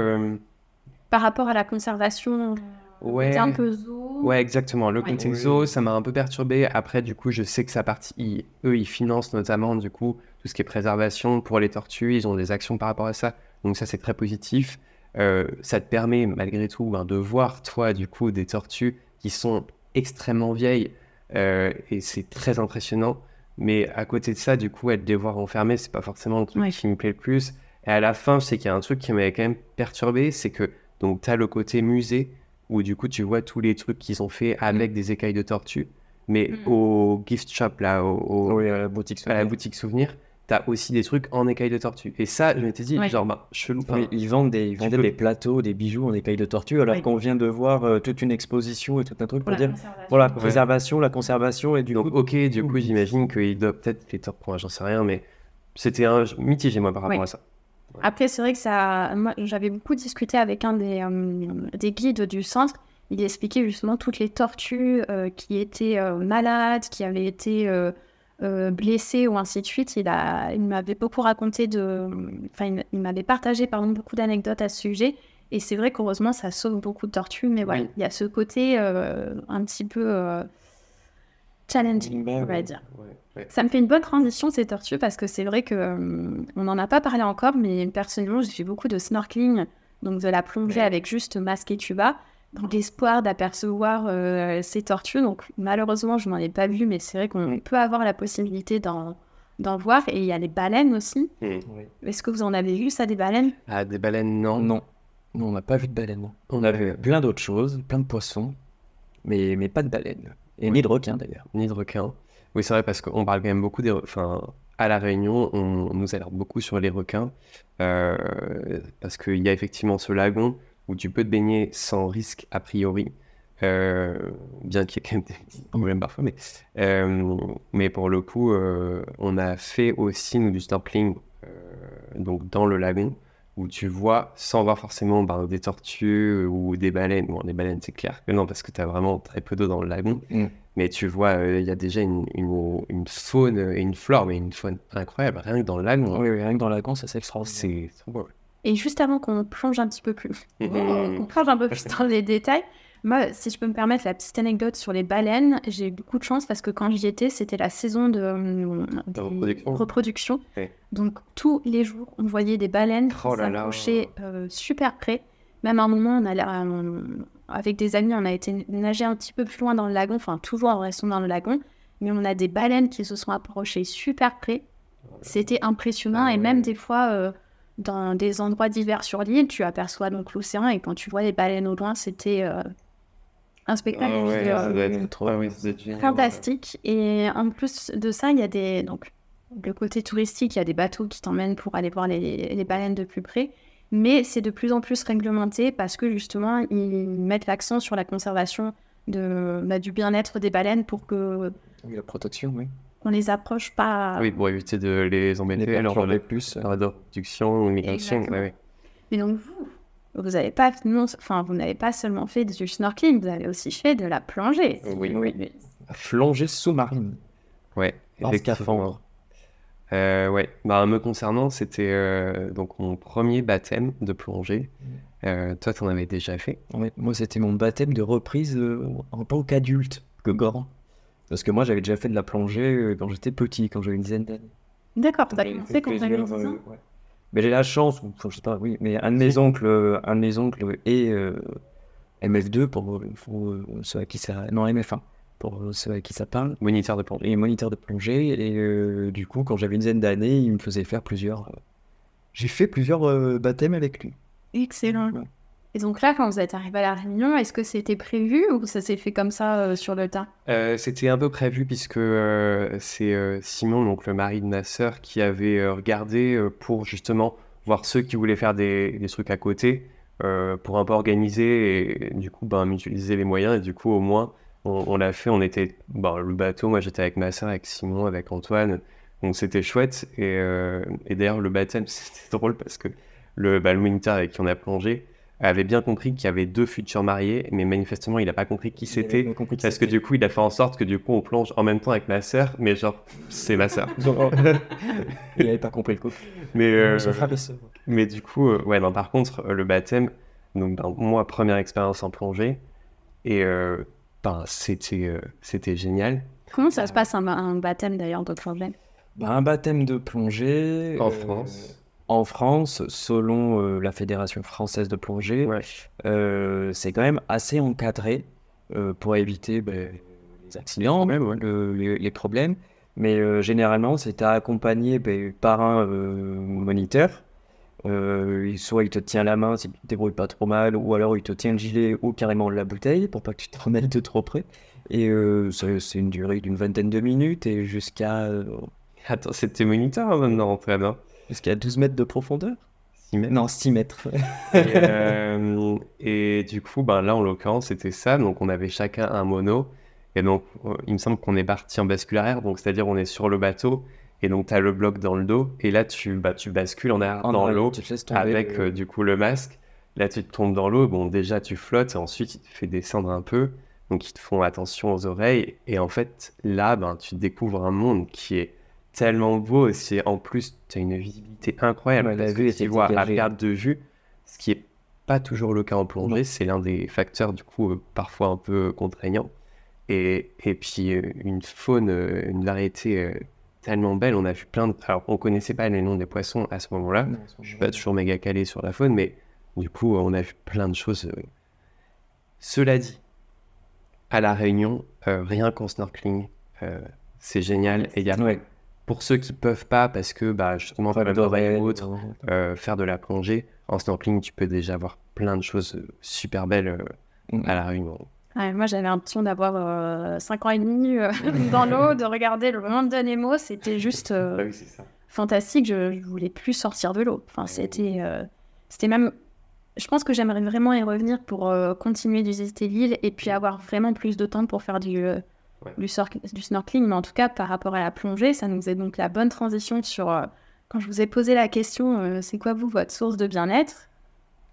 Par rapport à la conservation... Ouais. Un peu zoo. Ouais, exactement. Le côté zoo, ça m'a un peu perturbé. Après, du coup, je sais que ça partie. Eux, ils financent notamment, du coup, tout ce qui est préservation pour les tortues. Ils ont des actions par rapport à ça. Donc, ça, c'est très positif. Ça te permet, malgré tout, de voir, toi, du coup, des tortues qui sont extrêmement vieilles. Et c'est très impressionnant. Mais à côté de ça, du coup, être devoir enfermer, c'est pas forcément le truc qui me plaît le plus. Et à la fin, je sais qu'il y a un truc qui m'avait quand même perturbé. C'est que, donc, t'as le côté musée, où du coup tu vois tous les trucs qu'ils ont fait avec des écailles de tortue, mais au gift shop là, à la boutique souvenir, t'as aussi des trucs en écailles de tortue. Et ça, je m'étais dit, chelou. Ils vendent des plateaux, des bijoux en écailles de tortue, alors qu'on vient de voir toute une exposition et tout un truc pour dire, voilà, préservation, la conservation, et du donc, coup... Ok, du coup, j'imagine qu'ils doivent peut-être les tortues, j'en sais rien, mais c'était un mitigé, moi, par rapport à ça. Après, c'est vrai que ça... Moi, j'avais beaucoup discuté avec un des guides du centre. Il expliquait justement toutes les tortues qui étaient malades, qui avaient été blessées ou ainsi de suite. Il m'avait beaucoup raconté il m'avait partagé, beaucoup d'anecdotes à ce sujet. Et c'est vrai qu'heureusement, ça sauve beaucoup de tortues. Mais voilà, il y a ce côté un petit peu... challenging, on va dire. Ouais. Ça me fait une bonne transition, ces tortues, parce que c'est vrai qu'on n'en a pas parlé encore, mais personnellement, j'ai fait beaucoup de snorkeling, donc de la plongée avec juste masque et tuba, dans l'espoir d'apercevoir ces tortues. Donc malheureusement, je ne m'en ai pas vu, mais c'est vrai qu'on peut avoir la possibilité d'en voir. Et il y a les baleines aussi. Est-ce que vous en avez vu, ça, des baleines ? Ah, des baleines, non, on n'a pas vu de baleines. On a vu plein d'autres choses, plein de poissons, mais pas de baleines. Et ni de requins, d'ailleurs. Ni de requins. Oui, c'est vrai, parce qu'on parle quand même beaucoup des... Enfin, à La Réunion, on nous alerte beaucoup sur les requins, parce qu'il y a effectivement ce lagon où tu peux te baigner sans risque, a priori, bien qu'il y ait quand même des problèmes parfois. Mais pour le coup, on a fait aussi, nous, du snorkeling donc dans le lagon, où tu vois, sans voir forcément des tortues ou des baleines. Bon, des baleines, c'est clair que non, parce que tu as vraiment très peu d'eau dans le lagon. Mais tu vois, il y a déjà une faune et une flore, mais une faune incroyable, rien que dans le lagon. Oui, rien que dans le lagon, ça, c'est extraordinaire. C'est beau. Et juste avant qu'on plonge un petit peu plus, dans les détails, moi, si je peux me permettre la petite anecdote sur les baleines, j'ai eu beaucoup de chance parce que quand j'y étais, c'était la saison de reproduction. Ouais. Donc, tous les jours, on voyait des baleines qui s'approchaient super près. Même à un moment, avec des amis, on a été nager un petit peu plus loin dans le lagon, enfin, toujours en restant dans le lagon, mais on a des baleines qui se sont approchées super près. C'était impressionnant et même des fois... dans des endroits divers sur l'île, tu aperçois donc l'océan et quand tu vois les baleines au loin, c'était un spectacle fantastique. Et en plus de ça, il y a donc le côté touristique, il y a des bateaux qui t'emmènent pour aller voir les baleines de plus près, mais c'est de plus en plus réglementé parce que justement, ils mettent l'accent sur la conservation du bien-être des baleines pour que... La protection, on les approche pas... Oui, pour éviter de les embêter, alors on les plus, la réduction, l'immigration, Mais donc vous n'avez pas, seulement fait du snorkeling, vous avez aussi fait de la plongée. Oui. Plongée sous-marine. Ouais, avec scaphandre. Me concernant, c'était donc mon premier baptême de plongée. Toi, t'en avais déjà fait. Moi, c'était mon baptême de reprise en tant qu'adulte, que grand. Parce que moi, j'avais déjà fait de la plongée quand j'étais petit, quand j'avais une dizaine d'années. D'accord, t'as commencé quand t'avais 10 ans. Mais j'ai la chance, je sais pas, mais un de mes oncles est MF2 pour ceux à qui ça... Non, MF1, pour ceux à qui ça parle. Moniteur de plongée. Et du coup, quand j'avais une dizaine d'années, il me faisait faire plusieurs... J'ai fait plusieurs baptêmes avec lui. Excellent. Et donc là, quand vous êtes arrivé à La Réunion, est-ce que c'était prévu ou ça s'est fait comme ça sur le tas ? C'était un peu prévu puisque c'est Simon, donc le mari de ma sœur, qui avait regardé pour justement voir ceux qui voulaient faire des trucs à côté pour un peu organiser et du coup mutualiser les moyens. Et du coup, au moins, on l'a fait. On était le bateau. Moi, j'étais avec ma sœur, avec Simon, avec Antoine. Donc c'était chouette. Et d'ailleurs, le baptême, c'était drôle parce que le moniteur avec qui on a plongé avait bien compris qu'il y avait deux futurs mariés, mais manifestement, il n'a pas compris qui c'était, parce que du coup, il a fait en sorte que du coup, on plonge en même temps avec ma sœur, mais genre, c'est ma sœur. Il n'avait pas compris le coup. Mais du coup, par contre, le baptême, donc moi, première expérience en plongée, et c'était génial. Comment ça se passe un baptême d'ailleurs de plongée ? Un baptême de plongée... En France. En France, selon la Fédération française de plongée, c'est quand même assez encadré pour éviter les accidents, les problèmes. Mais généralement, c'est accompagné par un moniteur. Soit il te tient la main si tu te débrouilles pas trop mal, ou alors il te tient le gilet ou carrément la bouteille pour pas que tu te remettes de trop près. Et c'est une durée d'une vingtaine de minutes et jusqu'à... Attends, c'était moniteur maintenant en train, non ? Jusqu'à 12 mètres de profondeur ? 6 mètres. Non, 6 mètres. Et du coup, là, en l'occurrence, c'était ça. Donc, on avait chacun un mono. Et donc, il me semble qu'on est parti en basculaire. Donc, c'est-à-dire, on est sur le bateau. Et donc, tu as le bloc dans le dos. Et là, tu bascules en arrière dans l'eau avec, du coup, le masque. Là, tu te tombes dans l'eau. Bon, déjà, tu flottes. Et ensuite, ils te font descendre un peu. Donc, ils te font attention aux oreilles. Et en fait, là, tu découvres un monde qui est tellement beau, et en plus tu as une visibilité incroyable, la vue tu vois à perte de vue, ce qui est pas toujours le cas en plongée. C'est l'un des facteurs du coup parfois un peu contraignant, et puis une faune, une variété tellement belle. On a vu plein de... Alors, on connaissait pas les noms des poissons à ce moment-là. Non, je suis pas toujours méga calé sur la faune, mais du coup, on a vu plein de choses. Cela dit, à La Réunion, rien qu'en snorkeling, c'est génial. Et il y a... Ouais. Pour ceux qui peuvent pas, parce que bah, justement, faire de la plongée, en snorkeling, tu peux déjà voir plein de choses super belles à La Réunion. Ouais, moi, j'avais l'impression d'avoir 5 ans et demi dans l'eau, de regarder le monde de Nemo. C'était juste fantastique. Je voulais plus sortir de l'eau. Enfin, c'était même... Je pense que j'aimerais vraiment y revenir pour continuer d'visiter l'île et puis avoir vraiment plus de temps pour faire du snorkeling. Mais en tout cas, par rapport à la plongée, ça nous est donc la bonne transition sur... quand je vous ai posé la question, c'est quoi, vous, votre source de bien-être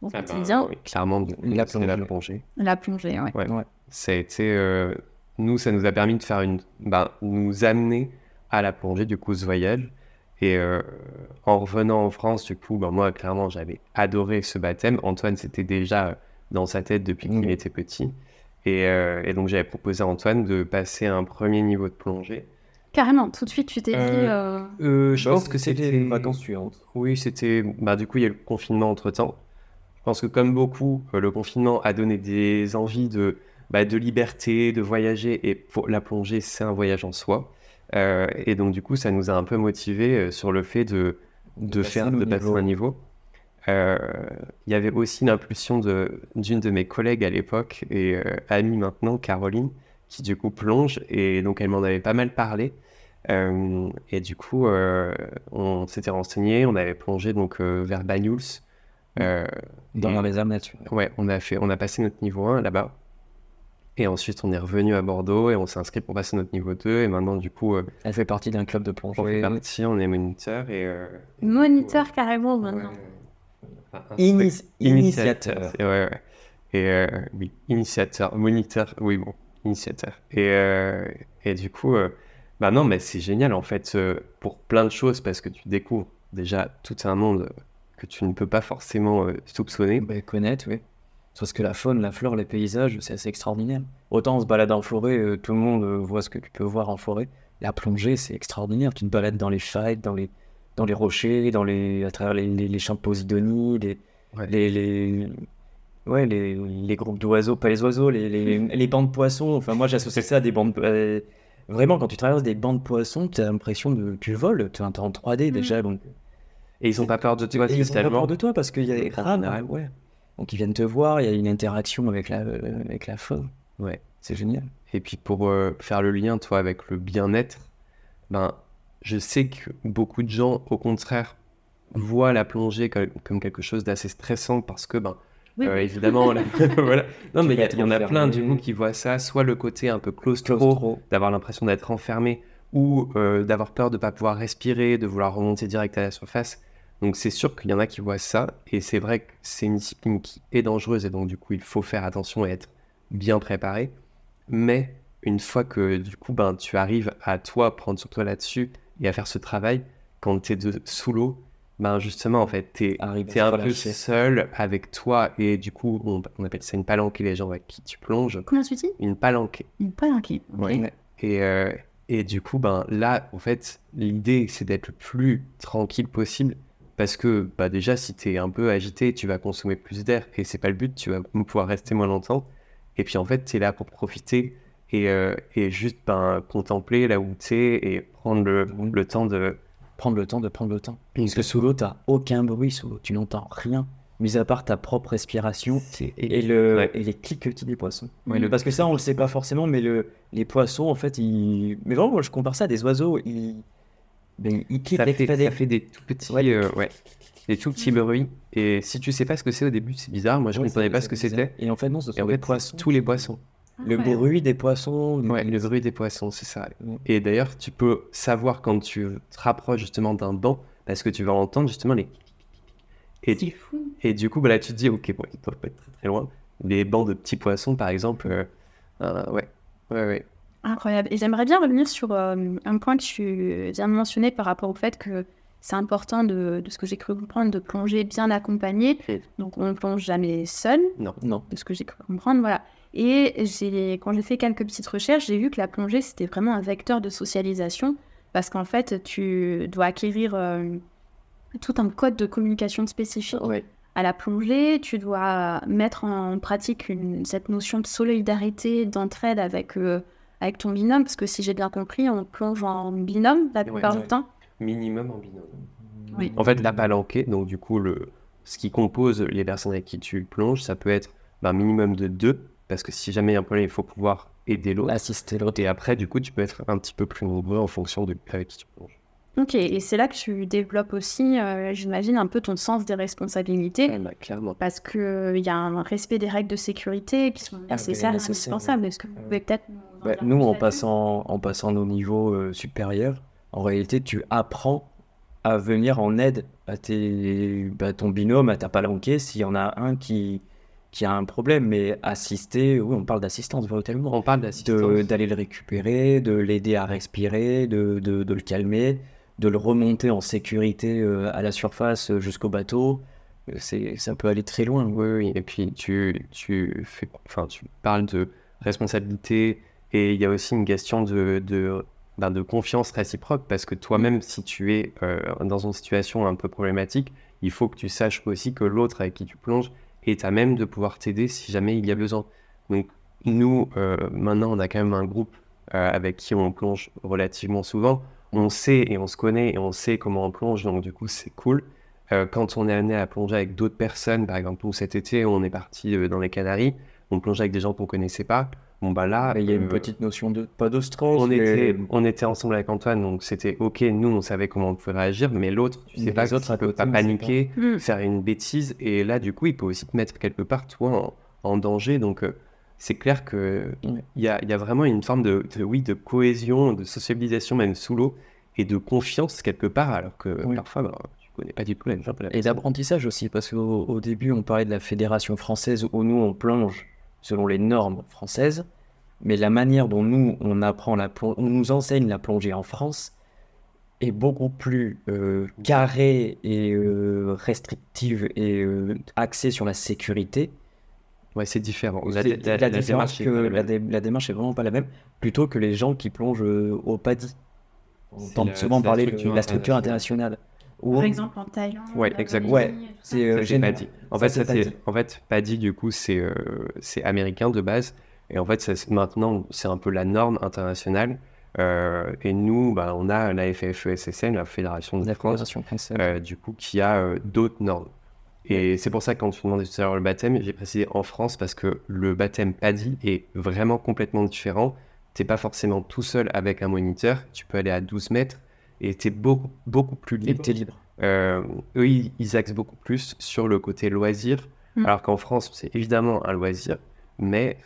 au quotidien? Clairement, la plongée. La plongée, oui. Ouais. Ça a été... nous, ça nous a permis de faire une... Ben, nous amener à la plongée, du coup, ce voyage. Et en revenant en France, du coup, ben, moi, clairement, j'avais adoré ce baptême. Antoine, c'était déjà dans sa tête depuis qu'il était petit. Et donc, j'avais proposé à Antoine de passer à un premier niveau de plongée. Carrément, tout de suite, tu t'es dit... je pense que c'était les vacances suivantes. Oui, c'était... Bah, du coup, il y a eu le confinement entre-temps. Je pense que comme beaucoup, le confinement a donné des envies de liberté, de voyager. Et pour la plongée, c'est un voyage en soi. Et donc, du coup, ça nous a un peu motivés sur le fait de passer un niveau. Il y avait aussi l'impulsion d'une de mes collègues à l'époque et amie maintenant, Caroline, qui du coup plonge, et donc elle m'en avait pas mal parlé, et du coup on s'était renseigné, on avait plongé donc vers Banyuls, dans la réserve naturelle. Ouais, on a passé notre niveau 1 là-bas, et ensuite on est revenu à Bordeaux et on s'est inscrit pour passer notre niveau 2, et maintenant du coup elle fait partie d'un club de plongée. On est moniteur et moniteur carrément maintenant. Ouais. Enfin, initiateur. Ouais. Et oui, initiateur, moniteur, oui bon. Initiateur. Et du coup, c'est génial en fait pour plein de choses, parce que tu découvres déjà tout un monde que tu ne peux pas forcément soupçonner. Connaître, oui. Parce que la faune, la flore, les paysages, c'est assez extraordinaire. Autant on se balade en forêt, tout le monde voit ce que tu peux voir en forêt. La plongée, c'est extraordinaire. Tu te balades dans les failles, dans les rochers, à travers les champs de Posidonie, les groupes d'oiseaux, pas les oiseaux, les bancs de poissons. Enfin, moi, j'associais ça à des bancs de... vraiment, quand tu traverses des bancs de poissons, tu as l'impression que tu voles. Tu es en 3D déjà. Donc... Et ils n'ont pas peur de toi. Ils n'ont pas peur de toi parce qu'il y a des crânes. Ah, ouais. Donc, ils viennent te voir. Il y a une interaction avec la faune. Ouais, c'est génial. Et puis, pour faire le lien, toi, avec le bien-être, je sais que beaucoup de gens, au contraire, voient la plongée comme quelque chose d'assez stressant parce que... Oui. Évidemment, voilà. Non, mais il y en a plein du coup qui voient ça, soit le côté un peu claustro, d'avoir l'impression d'être enfermé, ou d'avoir peur de ne pas pouvoir respirer, de vouloir remonter direct à la surface. Donc c'est sûr qu'il y en a qui voient ça, et c'est vrai que c'est une discipline qui est dangereuse, et donc du coup il faut faire attention et être bien préparé. Mais une fois que du coup tu arrives à toi, prendre sur toi là-dessus, et à faire ce travail, quand tu es sous l'eau, justement, en fait, t'es un peu seul avec toi, et du coup, on appelle ça une palanquée, les gens avec qui tu plonges. Comment tu dis ? Une palanquée. Une palanquée, ok. Ouais. Et du coup, là, en fait, l'idée, c'est d'être le plus tranquille possible, parce que déjà, si t'es un peu agité, tu vas consommer plus d'air, et c'est pas le but, tu vas pouvoir rester moins longtemps. Et puis, en fait, t'es là pour profiter et juste contempler là où t'es et prendre le temps de... Prendre le temps. Parce que sous l'eau, t'as aucun bruit sous l'eau. Tu n'entends rien, mis à part ta propre respiration et les cliquetis des poissons. Ouais, parce que ça, on le sait pas forcément, mais les poissons, en fait, ils... Mais vraiment, moi, je compare ça à des oiseaux. Ils cliquent. Ça fait des tout petits... Ouais. Des tout petits bruits. Et si tu sais pas ce que c'est au début, c'est bizarre. Moi, je ne comprenais pas ce que c'était. Et en fait, non, ce sont tous les poissons. Le bruit des poissons. Ouais, le bruit des poissons, c'est ça. Ouais. Et d'ailleurs, tu peux savoir quand tu te rapproches justement d'un banc, parce que tu vas entendre justement les... C'est fou. Et du coup, là, tu te dis, ok, bon, ils doivent pas être très, très loin. Les bancs de petits poissons, par exemple. Ouais. Incroyable. Et j'aimerais bien revenir sur un point que tu viens de mentionner par rapport au fait que c'est important de ce que j'ai cru comprendre, de plonger bien accompagné. Donc, on ne plonge jamais seul. Non. De ce que j'ai cru comprendre, voilà. Et quand j'ai fait quelques petites recherches, j'ai vu que la plongée, c'était vraiment un vecteur de socialisation, parce qu'en fait, tu dois acquérir tout un code de communication spécifique. Oui. À la plongée, tu dois mettre en pratique cette notion de solidarité, d'entraide avec ton binôme, parce que si j'ai bien compris, on plonge en binôme la plupart du temps. Minimum en binôme. Oui. En fait, la palanquée, donc du coup, ce qui compose les personnes avec qui tu plonges, ça peut être un minimum de 2, parce que si jamais il y a un problème, il faut pouvoir aider l'autre. Assister l'autre. Et après, du coup, tu peux être un petit peu plus nombreux en fonction de avec qui tu plonges. Ok, et c'est là que tu développes aussi, j'imagine, un peu ton sens des responsabilités. Ah bah, clairement. Parce qu'il y a un respect des règles de sécurité qui sont nécessaires, indispensables. Est-ce que vous pouvez peut-être... nous, en passant nos niveaux supérieurs, en réalité, tu apprends à venir en aide à ton binôme, à ta palanquée, s'il y en a un qui a un problème. Mais assister, oui, on parle d'assistance, véritablement. On parle d'assistance. D'aller le récupérer, de l'aider à respirer, de le calmer, de le remonter en sécurité à la surface jusqu'au bateau, ça peut aller très loin. Oui. Et puis tu parles de responsabilité, et il y a aussi une question de confiance réciproque, parce que toi-même, si tu es dans une situation un peu problématique, il faut que tu saches aussi que l'autre avec qui tu plonges est à même de pouvoir t'aider si jamais il y a besoin. Donc nous, maintenant, on a quand même un groupe avec qui on plonge relativement souvent. On sait et on se connaît et on sait comment on plonge, donc du coup c'est cool. Quand on est amené à plonger avec d'autres personnes, par exemple cet été on est parti dans les Canaries, on plongeait avec des gens qu'on ne connaissait pas. Bon bah là, il y a une petite notion de pas d'ostrance. On était ensemble avec Antoine, donc c'était ok. Nous on savait comment on pouvait réagir, mais l'autre, tu sais pas, il peut pas paniquer, faire une bêtise, et là du coup il peut aussi te mettre quelque part toi en danger. Donc c'est clair que il y a vraiment une forme de cohésion, de sociabilisation même sous l'eau, et de confiance quelque part, alors que parfois tu connais pas du tout la et d'apprentissage aussi, parce qu'au début on parlait de la fédération française où nous on plonge selon les normes françaises, mais la manière dont nous on apprend on nous enseigne la plongée en France est beaucoup plus carrée et restrictive et axée sur la sécurité. Ouais, c'est différent. La démarche est vraiment pas la même, plutôt que les gens qui plongent au PADI. On tente souvent de parler de la structure internationale. Par exemple, en Thaïlande. Ouais, exactement. Ouais, c'est PADI. En fait, PADI, du coup, c'est américain de base. Et en fait, maintenant, c'est un peu la norme internationale. Et nous, on a la FFESSN, la Fédération de France, du coup, qui a d'autres normes. Et c'est pour ça que quand tu demandais tout à l'heure le baptême, j'ai précisé en France, parce que le baptême PADI est vraiment complètement différent. T'es pas forcément tout seul avec un moniteur, tu peux aller à 12 mètres et t'es beaucoup, beaucoup plus libre. T'es libre. Eux, ils axent beaucoup plus sur le côté loisir, alors qu'en France, c'est évidemment un loisir, mais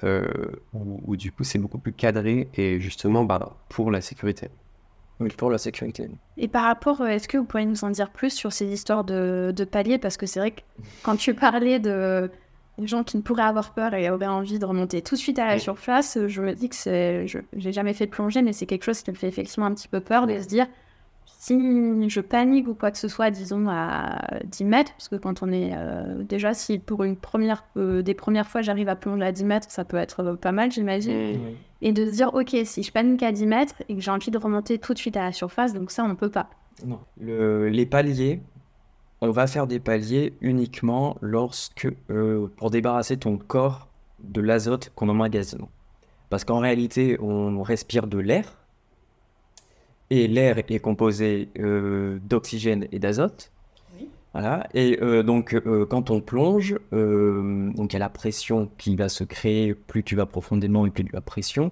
où du coup, c'est beaucoup plus cadré et justement pour la sécurité. Oui, pour la sécurité. Et par rapport, est-ce que vous pourriez nous en dire plus sur ces histoires de paliers ? Parce que c'est vrai que quand tu parlais de gens qui ne pourraient avoir peur et auraient envie de remonter tout de suite à la surface, je me dis que j'ai jamais fait de plongée, mais c'est quelque chose qui me fait effectivement un petit peu peur de se dire, si je panique ou quoi que ce soit, disons à 10 mètres, parce que quand on est déjà, si pour une des premières fois j'arrive à plonger à 10 mètres, ça peut être pas mal, j'imagine. Mmh. Et de se dire, ok, si je panique à 10 mètres et que j'ai envie de remonter tout de suite à la surface, donc ça, on ne peut pas. Non. Les paliers, on va faire des paliers uniquement pour débarrasser ton corps de l'azote qu'on emmagasine. Parce qu'en réalité, on respire de l'air. Et l'air est composé d'oxygène et d'azote. Oui. Voilà. Et donc, quand on plonge, donc il y a la pression qui va se créer, plus tu vas profondément et plus tu as pression.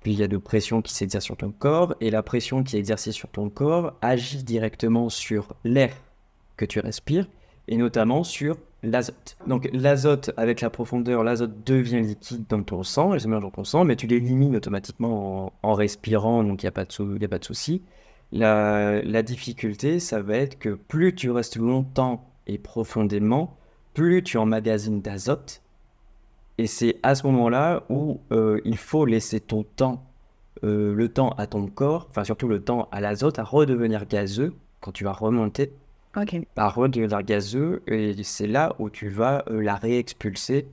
Puis il y a de pression qui s'exerce sur ton corps. Et la pression qui est exercée sur ton corps agit directement sur l'air que tu respires, et notamment sur l'azote. Donc l'azote, avec la profondeur, l'azote devient liquide dans ton sang, elle se mélange dans ton sang, mais tu l'élimines automatiquement en respirant, donc il n'y a pas de souci. La difficulté, ça va être que plus tu restes longtemps et profondément, plus tu emmagasines d'azote, et c'est à ce moment-là où il faut laisser ton temps, le temps à ton corps, enfin surtout le temps à l'azote, à redevenir gazeux quand tu vas remonter. Okay. Par contre, il y a de l'air gazeux, et c'est là où tu vas la réexpulser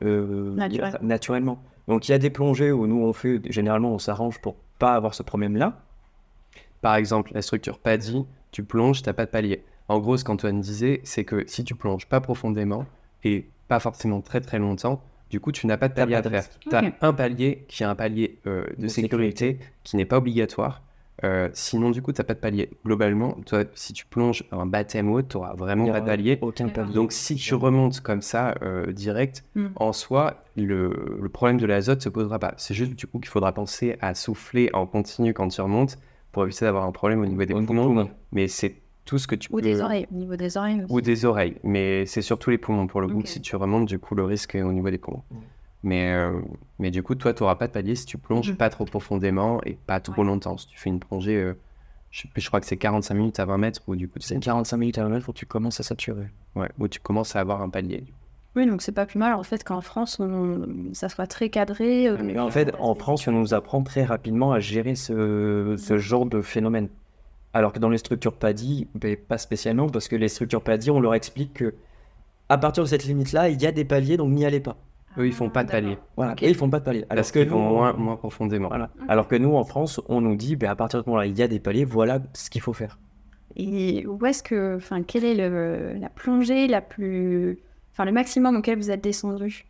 naturellement. Donc il y a des plongées où nous on fait, généralement on s'arrange pour pas avoir ce problème-là. Par exemple, la structure PADI, tu plonges, t'as pas de palier. En gros, ce qu'Antoine disait, c'est que si tu plonges pas profondément et pas forcément très très longtemps, du coup, tu n'as pas de palier à faire. Tu as un palier qui est un palier de sécurité qui n'est pas obligatoire. Sinon, du coup, tu n'as pas de palier. Globalement, toi, si tu plonges un baptême haute, tu n'auras vraiment pas de palier. Aucun palier. Donc, si tu remontes comme ça, direct, en soi, le problème de l'azote ne se posera pas. C'est juste, du coup, qu'il faudra penser à souffler en continu quand tu remontes pour éviter d'avoir un problème au niveau des poumons. Mais c'est tout ce que tu peux... Ou des oreilles, au niveau des oreilles. Ou des oreilles, mais c'est surtout les poumons. Pour le coup, si tu remontes, du coup, le risque est au niveau des poumons. Mais du coup, toi, tu n'auras pas de palier si tu plonges pas trop profondément et pas trop longtemps. Si tu fais une plongée, je crois que c'est 45 minutes à 20 mètres, où du coup, c'est 45 minutes à 20 mètres où tu commences à saturer. Ouais, où tu commences à avoir un palier. Oui, donc c'est pas plus mal en fait qu'en France, ça soit très cadré. Mais en fait, en France, on nous apprend très rapidement à gérer ce genre de phénomène. Alors que dans les structures PADI, ben, pas spécialement, parce que les structures PADI, on leur explique qu'à partir de cette limite-là, il y a des paliers, donc n'y allez pas. Eux, ils font pas de palier. Voilà, et ils font pas de palier. Parce qu'ils vont moins profondément. Voilà. Alors que nous, en France, on nous dit, ben, à partir de ce moment-là, il y a des paliers, voilà ce qu'il faut faire. Et où est-ce que, enfin, quelle est la plongée la plus, enfin, le maximum auquel vous êtes descendu?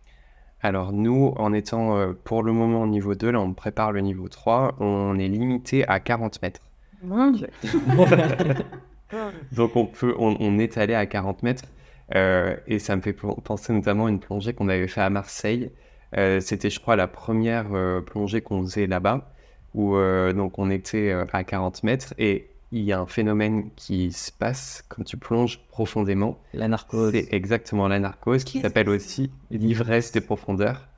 Alors nous, en étant pour le moment au niveau 2, là, on prépare le niveau 3, on est limité à 40 mètres. Mon Dieu. Donc on est allé à 40 mètres et ça me fait penser notamment à une plongée qu'on avait fait à Marseille. C'était, je crois, la première plongée qu'on faisait là-bas, où donc on était à 40 mètres et il y a un phénomène qui se passe quand tu plonges profondément. La narcose. C'est exactement la narcose qui s'appelle aussi l'ivresse des profondeurs.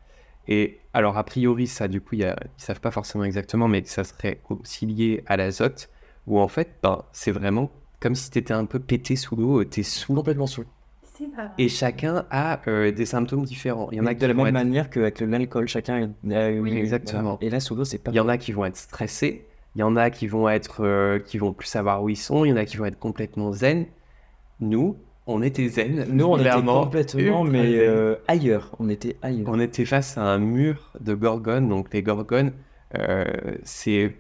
Et alors, a priori, ça, du coup, ils ne savent pas forcément exactement, mais ça serait aussi lié à l'azote, où en fait, ben, c'est vraiment comme si tu étais un peu pété sous l'eau, tu es complètement sous l'eau. C'est pas vrai. Et chacun a des symptômes différents. Il y en a qui de la même manière qu'avec l'alcool, chacun a une... Oui, exactement. Et là, sous l'eau, c'est pas... Il y en a qui vont être stressés, il y en a qui vont être... qui vont plus savoir où ils sont, il y en a qui vont être complètement zen. Nous... On était zen. Nous, on était complètement, mais ailleurs. On était ailleurs. On était face à un mur de gorgones. Donc, les gorgones, c'est...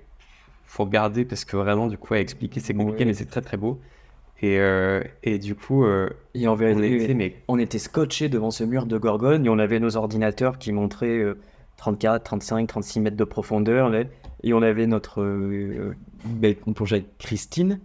Faut regarder parce que vraiment, du coup, à expliquer, c'est compliqué, mais c'est très, très beau. Et du coup, et en vérité, on était scotchés devant ce mur de gorgones et on avait nos ordinateurs qui montraient 34, 35, 36 mètres de profondeur. Là, et on avait notre... on plongeait avec Christine,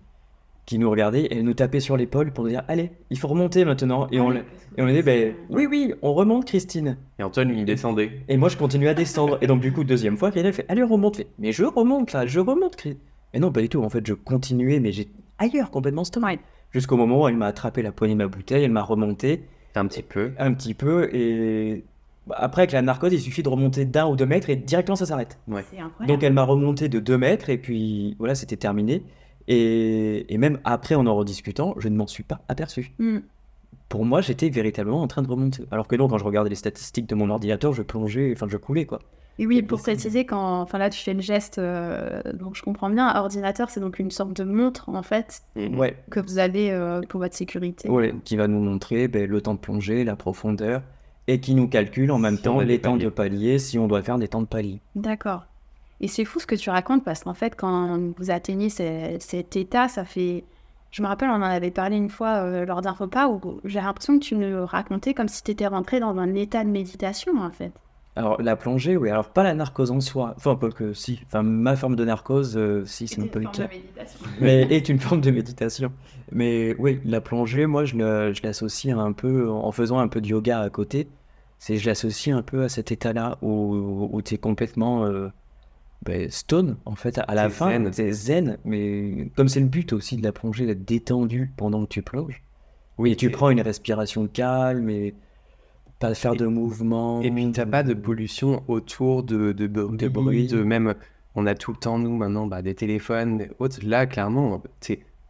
qui nous regardait et nous tapait sur l'épaule pour nous dire « Allez, il faut remonter maintenant ». Et on lui dit bah, « Oui, oui, on remonte, Christine ». Et Antoine, il descendait. Et moi, je continuais à descendre. Et donc, du coup, deuxième fois, elle fait « Allez, remonte ». Mais je remonte, là, je remonte, Christine. Mais non, pas du tout. En fait, je continuais, mais j'étais ailleurs, complètement stomac. Jusqu'au moment où elle m'a attrapé la poignée de ma bouteille, elle m'a remonté. Un petit peu. Et après, avec la narcose, il suffit de remonter d'1 ou 2 mètres et directement, ça s'arrête. Ouais. C'est incroyable. Donc, elle m'a remonté de 2 mètres et puis, voilà, c'était terminé. Et même après, en rediscutant, je ne m'en suis pas aperçu. Pour moi, j'étais véritablement en train de remonter. Alors que non, quand je regardais les statistiques de mon ordinateur, je plongeais, enfin je coulais quoi. Et oui, pour préciser, quand, enfin là tu fais le geste, donc je comprends bien, ordinateur c'est donc une sorte de montre en fait, que vous avez pour votre sécurité. Oui, qui va nous montrer le temps de plongée, la profondeur, et qui nous calcule en même temps les temps de palier, si on doit faire des temps de palier. D'accord. Et c'est fou ce que tu racontes parce qu'en fait, quand vous atteignez cet état, ça fait... Je me rappelle, on en avait parlé une fois lors d'un repas où j'ai l'impression que tu nous racontais comme si tu étais rentré dans un état de méditation, en fait. Alors, la plongée, oui. Alors, pas la narcose en soi. Enfin, pas que si. Enfin, ma forme de narcose, si, c'est un peu... est une forme de méditation. Mais oui, la plongée, moi, je l'associe un peu, en faisant un peu de yoga à côté, je l'associe un peu à cet état-là où tu es complètement... stone, en fait, à la fin, c'est zen, mais comme c'est le but aussi de la plongée, d'être détendu pendant que tu plonges. Oui, et tu prends une respiration calme et pas faire de mouvements. Et puis, t'as pas de pollution autour de bruit. Même, on a tout le temps, nous, maintenant, des téléphones, des autres. Là, clairement,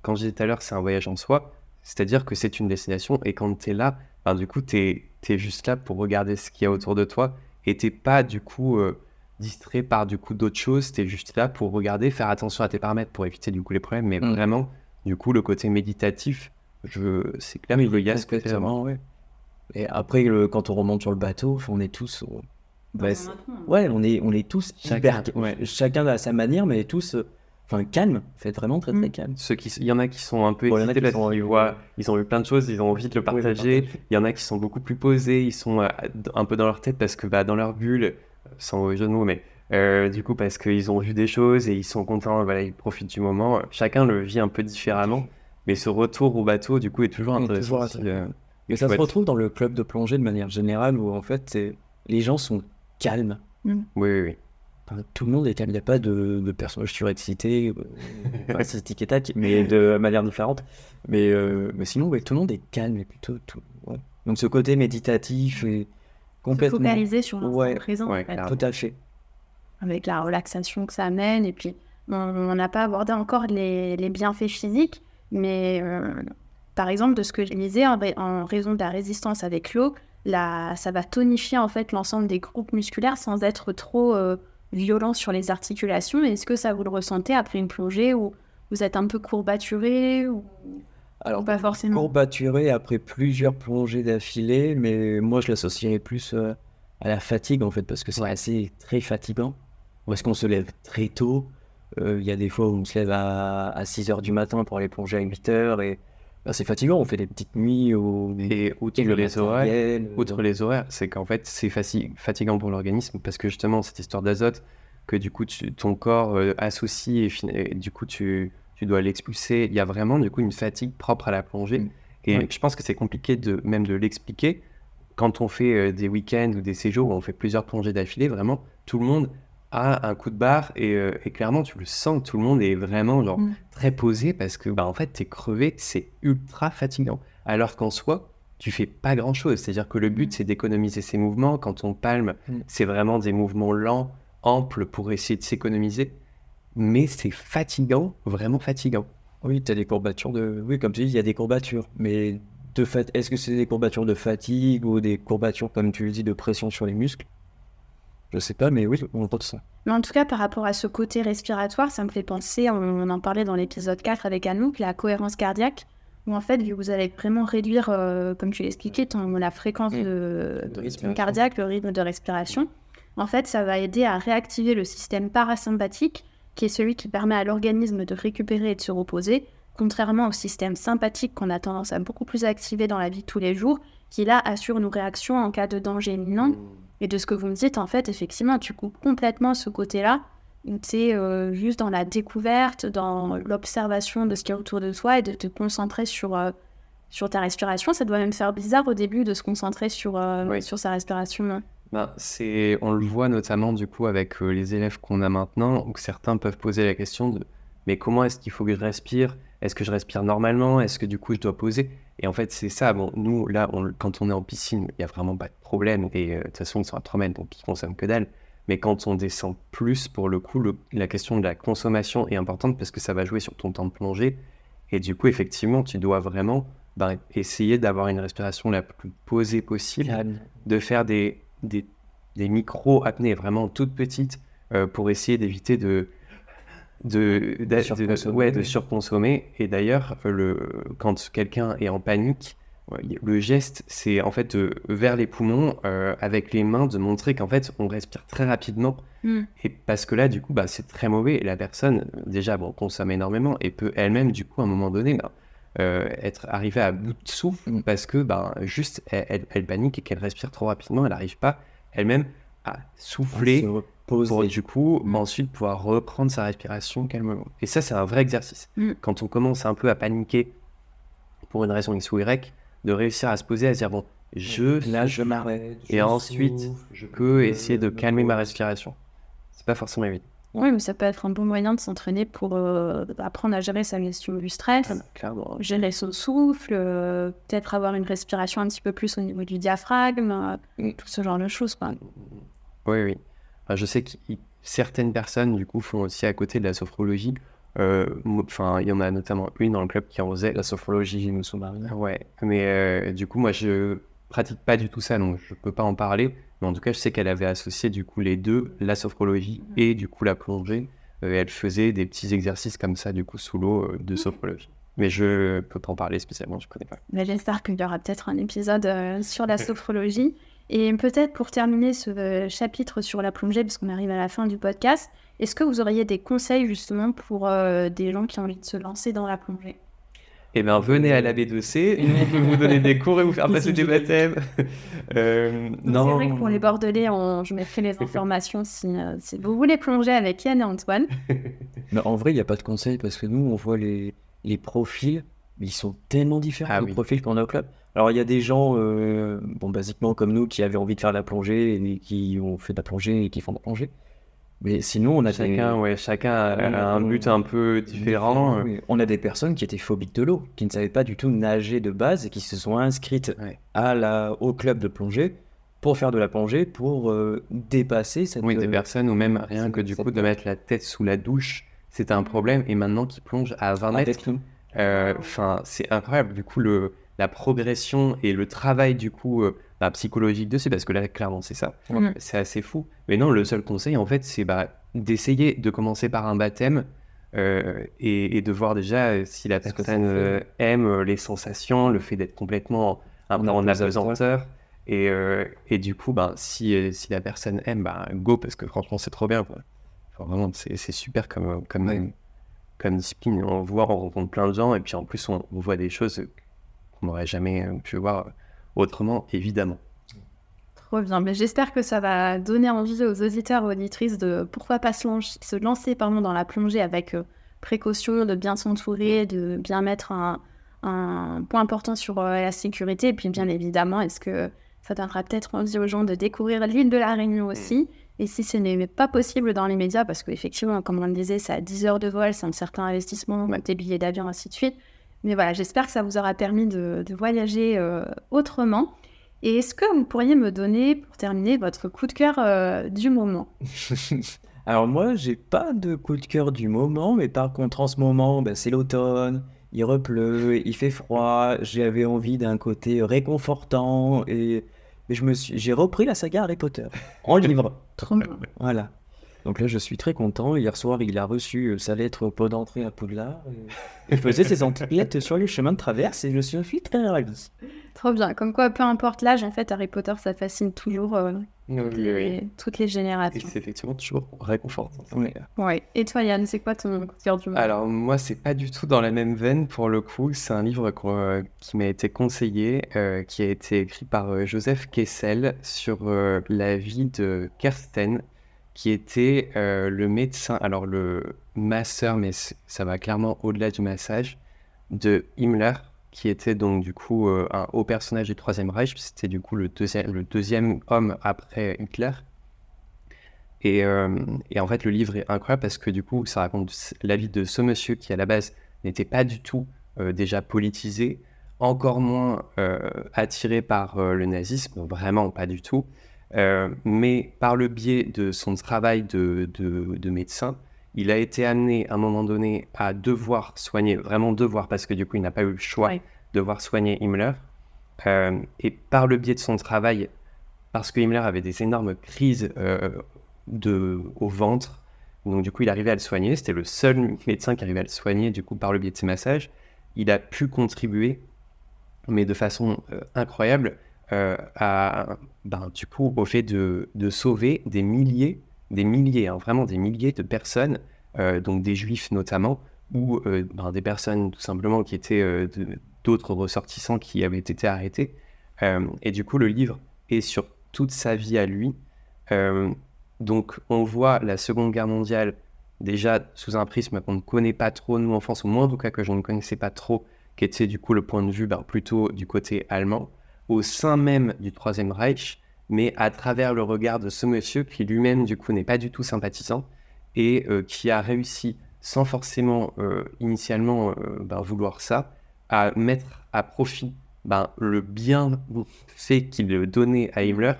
quand je disais tout à l'heure, c'est un voyage en soi, c'est-à-dire que c'est une destination, et quand t'es là, du coup, t'es juste là pour regarder ce qu'il y a autour de toi, et t'es pas, du coup... distrait par du coup d'autres choses, t'es juste là pour regarder, faire attention à tes paramètres pour éviter du coup les problèmes, mais vraiment, du coup, le côté méditatif, c'est clair, mais le yoga, c'est vraiment, Et après, quand on remonte sur le bateau, on est tous... on est tous chacun, hyper... ouais, chacun à sa manière, mais tous... calme, faites vraiment très très calme. Il y en a qui sont un peu excités, ils ont eu plein de choses, ils ont envie de le partager. Il y en a qui sont beaucoup plus posés, ils sont un peu dans leur tête parce que dans leur bulle, sans jeu de mots, mais du coup parce qu'ils ont vu des choses et ils sont contents, ils profitent du moment. Chacun le vit un peu différemment, mais ce retour au bateau du coup est toujours intéressant. Mais ça se retrouve dans le club de plongée de manière générale où en fait les gens sont calmes. Oui. Tout le monde est calme, il n'y a pas de personnage surexcité, c'est tic et tac, mais de manière différente. Mais sinon, tout le monde est calme et plutôt tout. Ouais. Donc ce côté méditatif est complètement. Se focaliser sur l'instant présent. Ouais, en fait. Tout à fait. Avec la relaxation que ça amène, et puis on n'a pas abordé encore les bienfaits physiques, mais par exemple, de ce que je lisais, en raison de la résistance avec l'eau, ça va tonifier en fait l'ensemble des groupes musculaires sans être trop. Violent sur les articulations. Est-ce que ça vous le ressentez après une plongée où vous êtes un peu courbaturé ou pas forcément courbaturé après plusieurs plongées d'affilée, mais moi je l'associerais plus à la fatigue en fait, parce que c'est assez très fatigant, parce qu'on se lève très tôt. Il y a des fois où on se lève à 6h du matin pour aller plonger à 8h et c'est fatigant, on fait des petites nuits et outre les horaires, c'est qu'en fait c'est fatigant pour l'organisme parce que justement cette histoire d'azote que du coup ton corps associe et du coup tu dois l'expulser, il y a vraiment du coup une fatigue propre à la plongée et je pense que c'est compliqué de l'expliquer quand on fait des week-ends ou des séjours où on fait plusieurs plongées d'affilée, vraiment tout le monde a un coup de barre et clairement tu le sens, tout le monde est vraiment très posé parce que en fait t'es crevé, c'est ultra fatigant alors qu'en soi tu fais pas grand chose, c'est-à-dire que le but c'est d'économiser ses mouvements. Quand on palme c'est vraiment des mouvements lents, amples pour essayer de s'économiser, mais c'est fatigant, vraiment fatigant. Oui, t'as des courbatures comme tu dis, il y a des courbatures, mais est-ce que c'est des courbatures de fatigue ou des courbatures comme tu le dis de pression sur les muscles? Je sais pas, mais oui, on entend ça. Mais en tout cas, par rapport à ce côté respiratoire, ça me fait penser, on en parlait dans l'épisode 4 avec Anouk, la cohérence cardiaque, où en fait, vous allez vraiment réduire, comme tu l'expliquais, la fréquence de cardiaque, le rythme de respiration. En fait, ça va aider à réactiver le système parasympathique, qui est celui qui permet à l'organisme de récupérer et de se reposer, contrairement au système sympathique qu'on a tendance à beaucoup plus activer dans la vie de tous les jours, qui là assure nos réactions en cas de danger imminent. Et de ce que vous me dites, en fait, effectivement, tu coupes complètement ce côté-là. Tu es juste dans la découverte, dans l'observation de ce qu'il y a autour de toi et de te concentrer sur ta respiration. Ça doit même faire bizarre au début de se concentrer sur sa respiration. On le voit notamment du coup avec les élèves qu'on a maintenant, où certains peuvent poser la question de « mais comment est-ce qu'il faut que je respire ? Est-ce que je respire normalement ? Est-ce que du coup je dois poser ?» Et en fait, c'est ça. Nous, là, quand on est en piscine, il n'y a vraiment pas de problème. Et de toute façon, ils sont à 3 mètres, donc ils ne consomment que dalle. Mais quand on descend plus, pour le coup, la question de la consommation est importante parce que ça va jouer sur ton temps de plongée. Et du coup, effectivement, tu dois vraiment essayer d'avoir une respiration la plus posée possible, de faire des micro-apnées vraiment toutes petites pour essayer d'éviter de surconsommer. Et d'ailleurs, quand quelqu'un est en panique, le geste, c'est en fait vers les poumons, avec les mains, de montrer qu'en fait, on respire très rapidement. Et parce que là, du coup, c'est très mauvais. Et la personne, déjà, consomme énormément et peut elle-même, du coup, à un moment donné, être arrivée à bout de souffle parce que juste, elle panique et qu'elle respire trop rapidement. Elle n'arrive pas elle-même à souffler. Pour du coup, ensuite pouvoir reprendre sa respiration calmement. Et ça, c'est un vrai exercice. Quand on commence un peu à paniquer pour une raison X ou Y, de réussir à se poser, à se dire je m'arrête. Et ensuite, je peux essayer de calmer ma respiration. C'est pas forcément évident. Oui, mais ça peut être un bon moyen de s'entraîner pour apprendre à gérer sa gestion du stress, gérer son souffle, peut-être avoir une respiration un petit peu plus au niveau du diaphragme, tout ce genre de choses. Oui. Je sais que certaines personnes, du coup, font aussi à côté de la sophrologie. Il y en a notamment une dans le club qui en faisait. La sophrologie nous sous-marine. Ouais, mais du coup, moi, je pratique pas du tout ça, donc je peux pas en parler. Mais en tout cas, je sais qu'elle avait associé, du coup, les deux, la sophrologie et, du coup, la plongée. Elle faisait des petits exercices comme ça, du coup, sous l'eau de sophrologie. Mais je peux pas en parler spécialement, je connais pas. Mais j'espère qu'il y aura peut-être un épisode sur la sophrologie. Et peut-être pour terminer ce chapitre sur la plongée, parce qu'on arrive à la fin du podcast, est-ce que vous auriez des conseils justement pour des gens qui ont envie de se lancer dans la plongée ? Eh bien, venez à la B2C, on peut vous donner des cours et vous faire passer des baptêmes. Non. C'est vrai que pour les Bordelais, je mettrai les informations si vous voulez plonger avec Yann et Antoine. Mais en vrai, il n'y a pas de conseils parce que nous, on voit les profils, mais ils sont tellement différents des profils qu'on a au club. Alors, il y a des gens, basiquement comme nous, qui avaient envie de faire de la plongée et qui ont fait de la plongée et qui font de la plongée. Mais sinon, on a chacun a un but un peu différent. Oui. On a des personnes qui étaient phobiques de l'eau, qui ne savaient pas du tout nager de base et qui se sont inscrites au club de plongée pour faire de la plongée, pour dépasser cette... Oui, des personnes ou même rien que du coup de mettre la tête sous la douche, c'était un problème. Et maintenant, qui plonge à 20 mètres, c'est incroyable. Du coup, la progression et le travail du coup... psychologique dessus, parce que là, clairement, c'est ça. Mmh. C'est assez fou. Mais non, le seul conseil, en fait, c'est d'essayer de commencer par un baptême et de voir déjà si la personne aime les sensations, le fait d'être complètement en apesanteur. Et du coup, si la personne aime, go, parce que franchement, c'est trop bien. Quoi. Enfin, vraiment, c'est super comme discipline. On voit, on rencontre plein de gens, et puis en plus, on voit des choses qu'on n'aurait jamais pu voir autrement, évidemment. Trop bien. Mais j'espère que ça va donner envie aux auditeurs et auditrices de pourquoi pas se lancer dans la plongée avec précaution, de bien s'entourer, de bien mettre un point important sur la sécurité. Et puis bien évidemment, est-ce que ça donnera peut-être envie aux gens de découvrir l'île de la Réunion aussi. Et si ce n'est pas possible dans les médias, parce qu'effectivement, comme on le disait, c'est à 10 heures de vol, c'est un certain investissement, des billets d'avion, ainsi de suite. Mais voilà, j'espère que ça vous aura permis de voyager autrement. Et est-ce que vous pourriez me donner, pour terminer, votre coup de cœur du moment ? Alors moi, j'ai pas de coup de cœur du moment, mais par contre, en ce moment, c'est l'automne, il repleut, il fait froid, j'avais envie d'un côté réconfortant, et j'ai repris la saga Harry Potter, en livre. Trop bien. Voilà. Donc là, je suis très content. Hier soir, il a reçu sa lettre au pot d'entrée à Poudlard. Il faisait ses enquêtes sur les chemins de traverse et je suis très relax. Trop bien. Comme quoi, peu importe l'âge, en fait, Harry Potter, ça fascine toujours toutes les générations. Et c'est effectivement toujours réconfortant. Oui. Et toi, Yann, c'est quoi ton coup de cœur du moment ? Alors moi, c'est pas du tout dans la même veine pour le coup. C'est un livre qui m'a été conseillé, qui a été écrit par Joseph Kessel sur la vie de Kirsten, qui était le médecin, alors le masseur, mais ça va clairement au-delà du massage, de Himmler, qui était donc du coup un haut personnage du Troisième Reich, c'était du coup le deuxième homme après Hitler. Et en fait, le livre est incroyable parce que du coup, ça raconte la vie de ce monsieur qui, à la base, n'était pas du tout déjà politisé, encore moins attiré par le nazisme, vraiment pas du tout. Mais par le biais de son travail de médecin, il a été amené à un moment donné à devoir soigner, vraiment devoir, parce que du coup il n'a pas eu le choix, devoir soigner Himmler. Et par le biais de son travail, parce que Himmler avait des énormes crises au ventre, donc du coup il arrivait à le soigner, c'était le seul médecin qui arrivait à le soigner, du coup par le biais de ses massages, il a pu contribuer, mais de façon incroyable, du coup, au fait de sauver des milliers, vraiment des milliers de personnes, donc des juifs notamment, ou des personnes tout simplement qui étaient d'autres ressortissants qui avaient été arrêtés. Et du coup, le livre est sur toute sa vie à lui. Donc, on voit la Seconde Guerre mondiale déjà sous un prisme qu'on ne connaît pas trop, nous en France, au moins en tout cas que je ne connaissais pas trop, qui était du coup le point de vue plutôt du côté allemand, au sein même du Troisième Reich, mais à travers le regard de ce monsieur qui lui-même, du coup, n'est pas du tout sympathisant et qui a réussi, sans forcément initialement vouloir ça, à mettre à profit le bienfait qu'il donnait à Himmler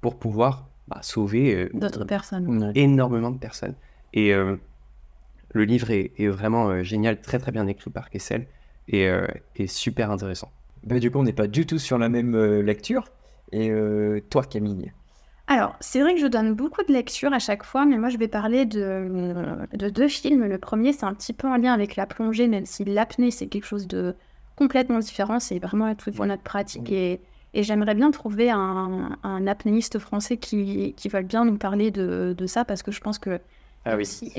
pour pouvoir sauver d'autres personnes. Énormément de personnes. Et le livre est vraiment génial, très très bien écrit par Kessel et super intéressant. Du coup, on n'est pas du tout sur la même lecture. Et toi, Camille ? Alors, c'est vrai que je donne beaucoup de lectures à chaque fois, mais moi, je vais parler de deux films. Le premier, c'est un petit peu en lien avec la plongée, même si l'apnée, c'est quelque chose de complètement différent. C'est vraiment un truc pour notre pratique. Et j'aimerais bien trouver un apnéiste français qui veuille bien nous parler de ça, parce que je pense que... Ah oui, c'est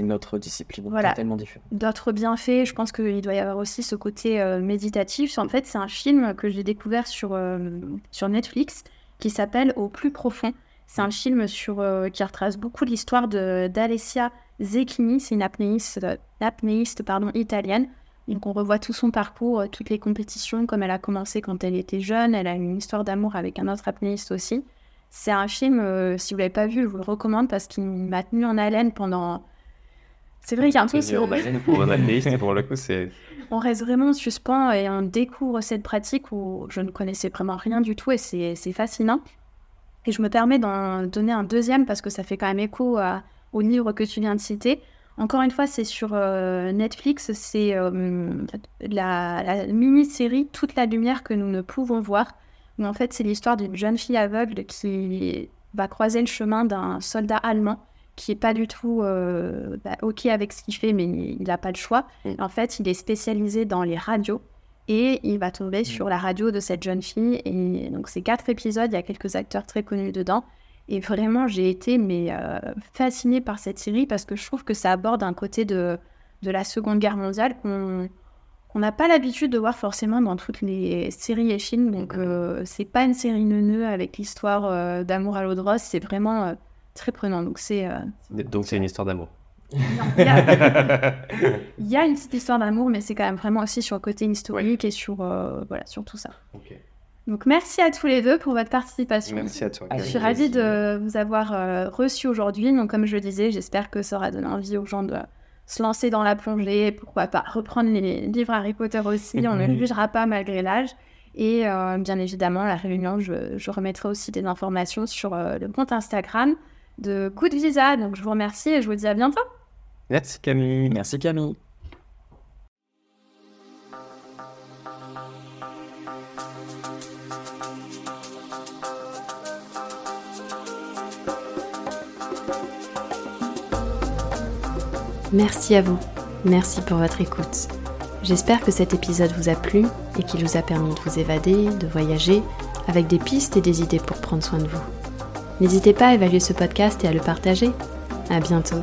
une autre discipline, voilà, tellement différente. D'autres bienfaits, je pense qu'il doit y avoir aussi ce côté méditatif. En fait, c'est un film que j'ai découvert sur Netflix, qui s'appelle « Au plus profond ». C'est un film qui retrace beaucoup l'histoire d'Alessia Zecchini. C'est une apnéiste, italienne. Donc, on revoit tout son parcours, toutes les compétitions, comme elle a commencé quand elle était jeune. Elle a une histoire d'amour avec un autre apnéiste aussi. C'est un film, si vous ne l'avez pas vu, je vous le recommande parce qu'il m'a tenu en haleine pendant... C'est vrai qu'il y a un truc... Pour un apnéiste, pour le coup, c'est... On reste vraiment en suspens et on découvre cette pratique où je ne connaissais vraiment rien du tout et c'est fascinant. Et je me permets d'en donner un deuxième parce que ça fait quand même écho au livre que tu viens de citer. Encore une fois, c'est sur Netflix, c'est la mini-série « Toute la lumière que nous ne pouvons voir ». Mais en fait, c'est l'histoire d'une jeune fille aveugle qui va croiser le chemin d'un soldat allemand qui n'est pas du tout OK avec ce qu'il fait, mais il n'a pas le choix. En fait, il est spécialisé dans les radios et il va tomber sur la radio de cette jeune fille. Et donc, c'est 4 épisodes, il y a quelques acteurs très connus dedans. Et vraiment, j'ai été fascinée par cette série parce que je trouve que ça aborde un côté de la Seconde Guerre mondiale qu'on n'a pas l'habitude de voir forcément dans toutes les séries et films. Donc, c'est pas une série neuneu avec l'histoire d'amour à l'eau de rose. C'est vraiment très prenant. Donc, c'est une histoire d'amour. Il y a une petite histoire d'amour, mais c'est quand même vraiment aussi sur le côté historique et sur tout ça. OK. Donc, merci à tous les deux pour votre participation. Merci à toi. Je suis ravie de vous avoir reçu aujourd'hui. Donc, comme je le disais, j'espère que ça aura donné envie aux gens de se lancer dans la plongée. Pourquoi pas reprendre les livres Harry Potter aussi. On ne jugera pas malgré l'âge. Et bien évidemment, à la réunion, je remettrai aussi des informations sur le compte Instagram de Good Visa. Donc, je vous remercie et je vous dis à bientôt. Merci Camille. Merci Camille. Merci à vous, merci pour votre écoute. J'espère que cet épisode vous a plu et qu'il vous a permis de vous évader, de voyager, avec des pistes et des idées pour prendre soin de vous. N'hésitez pas à évaluer ce podcast et à le partager. À bientôt.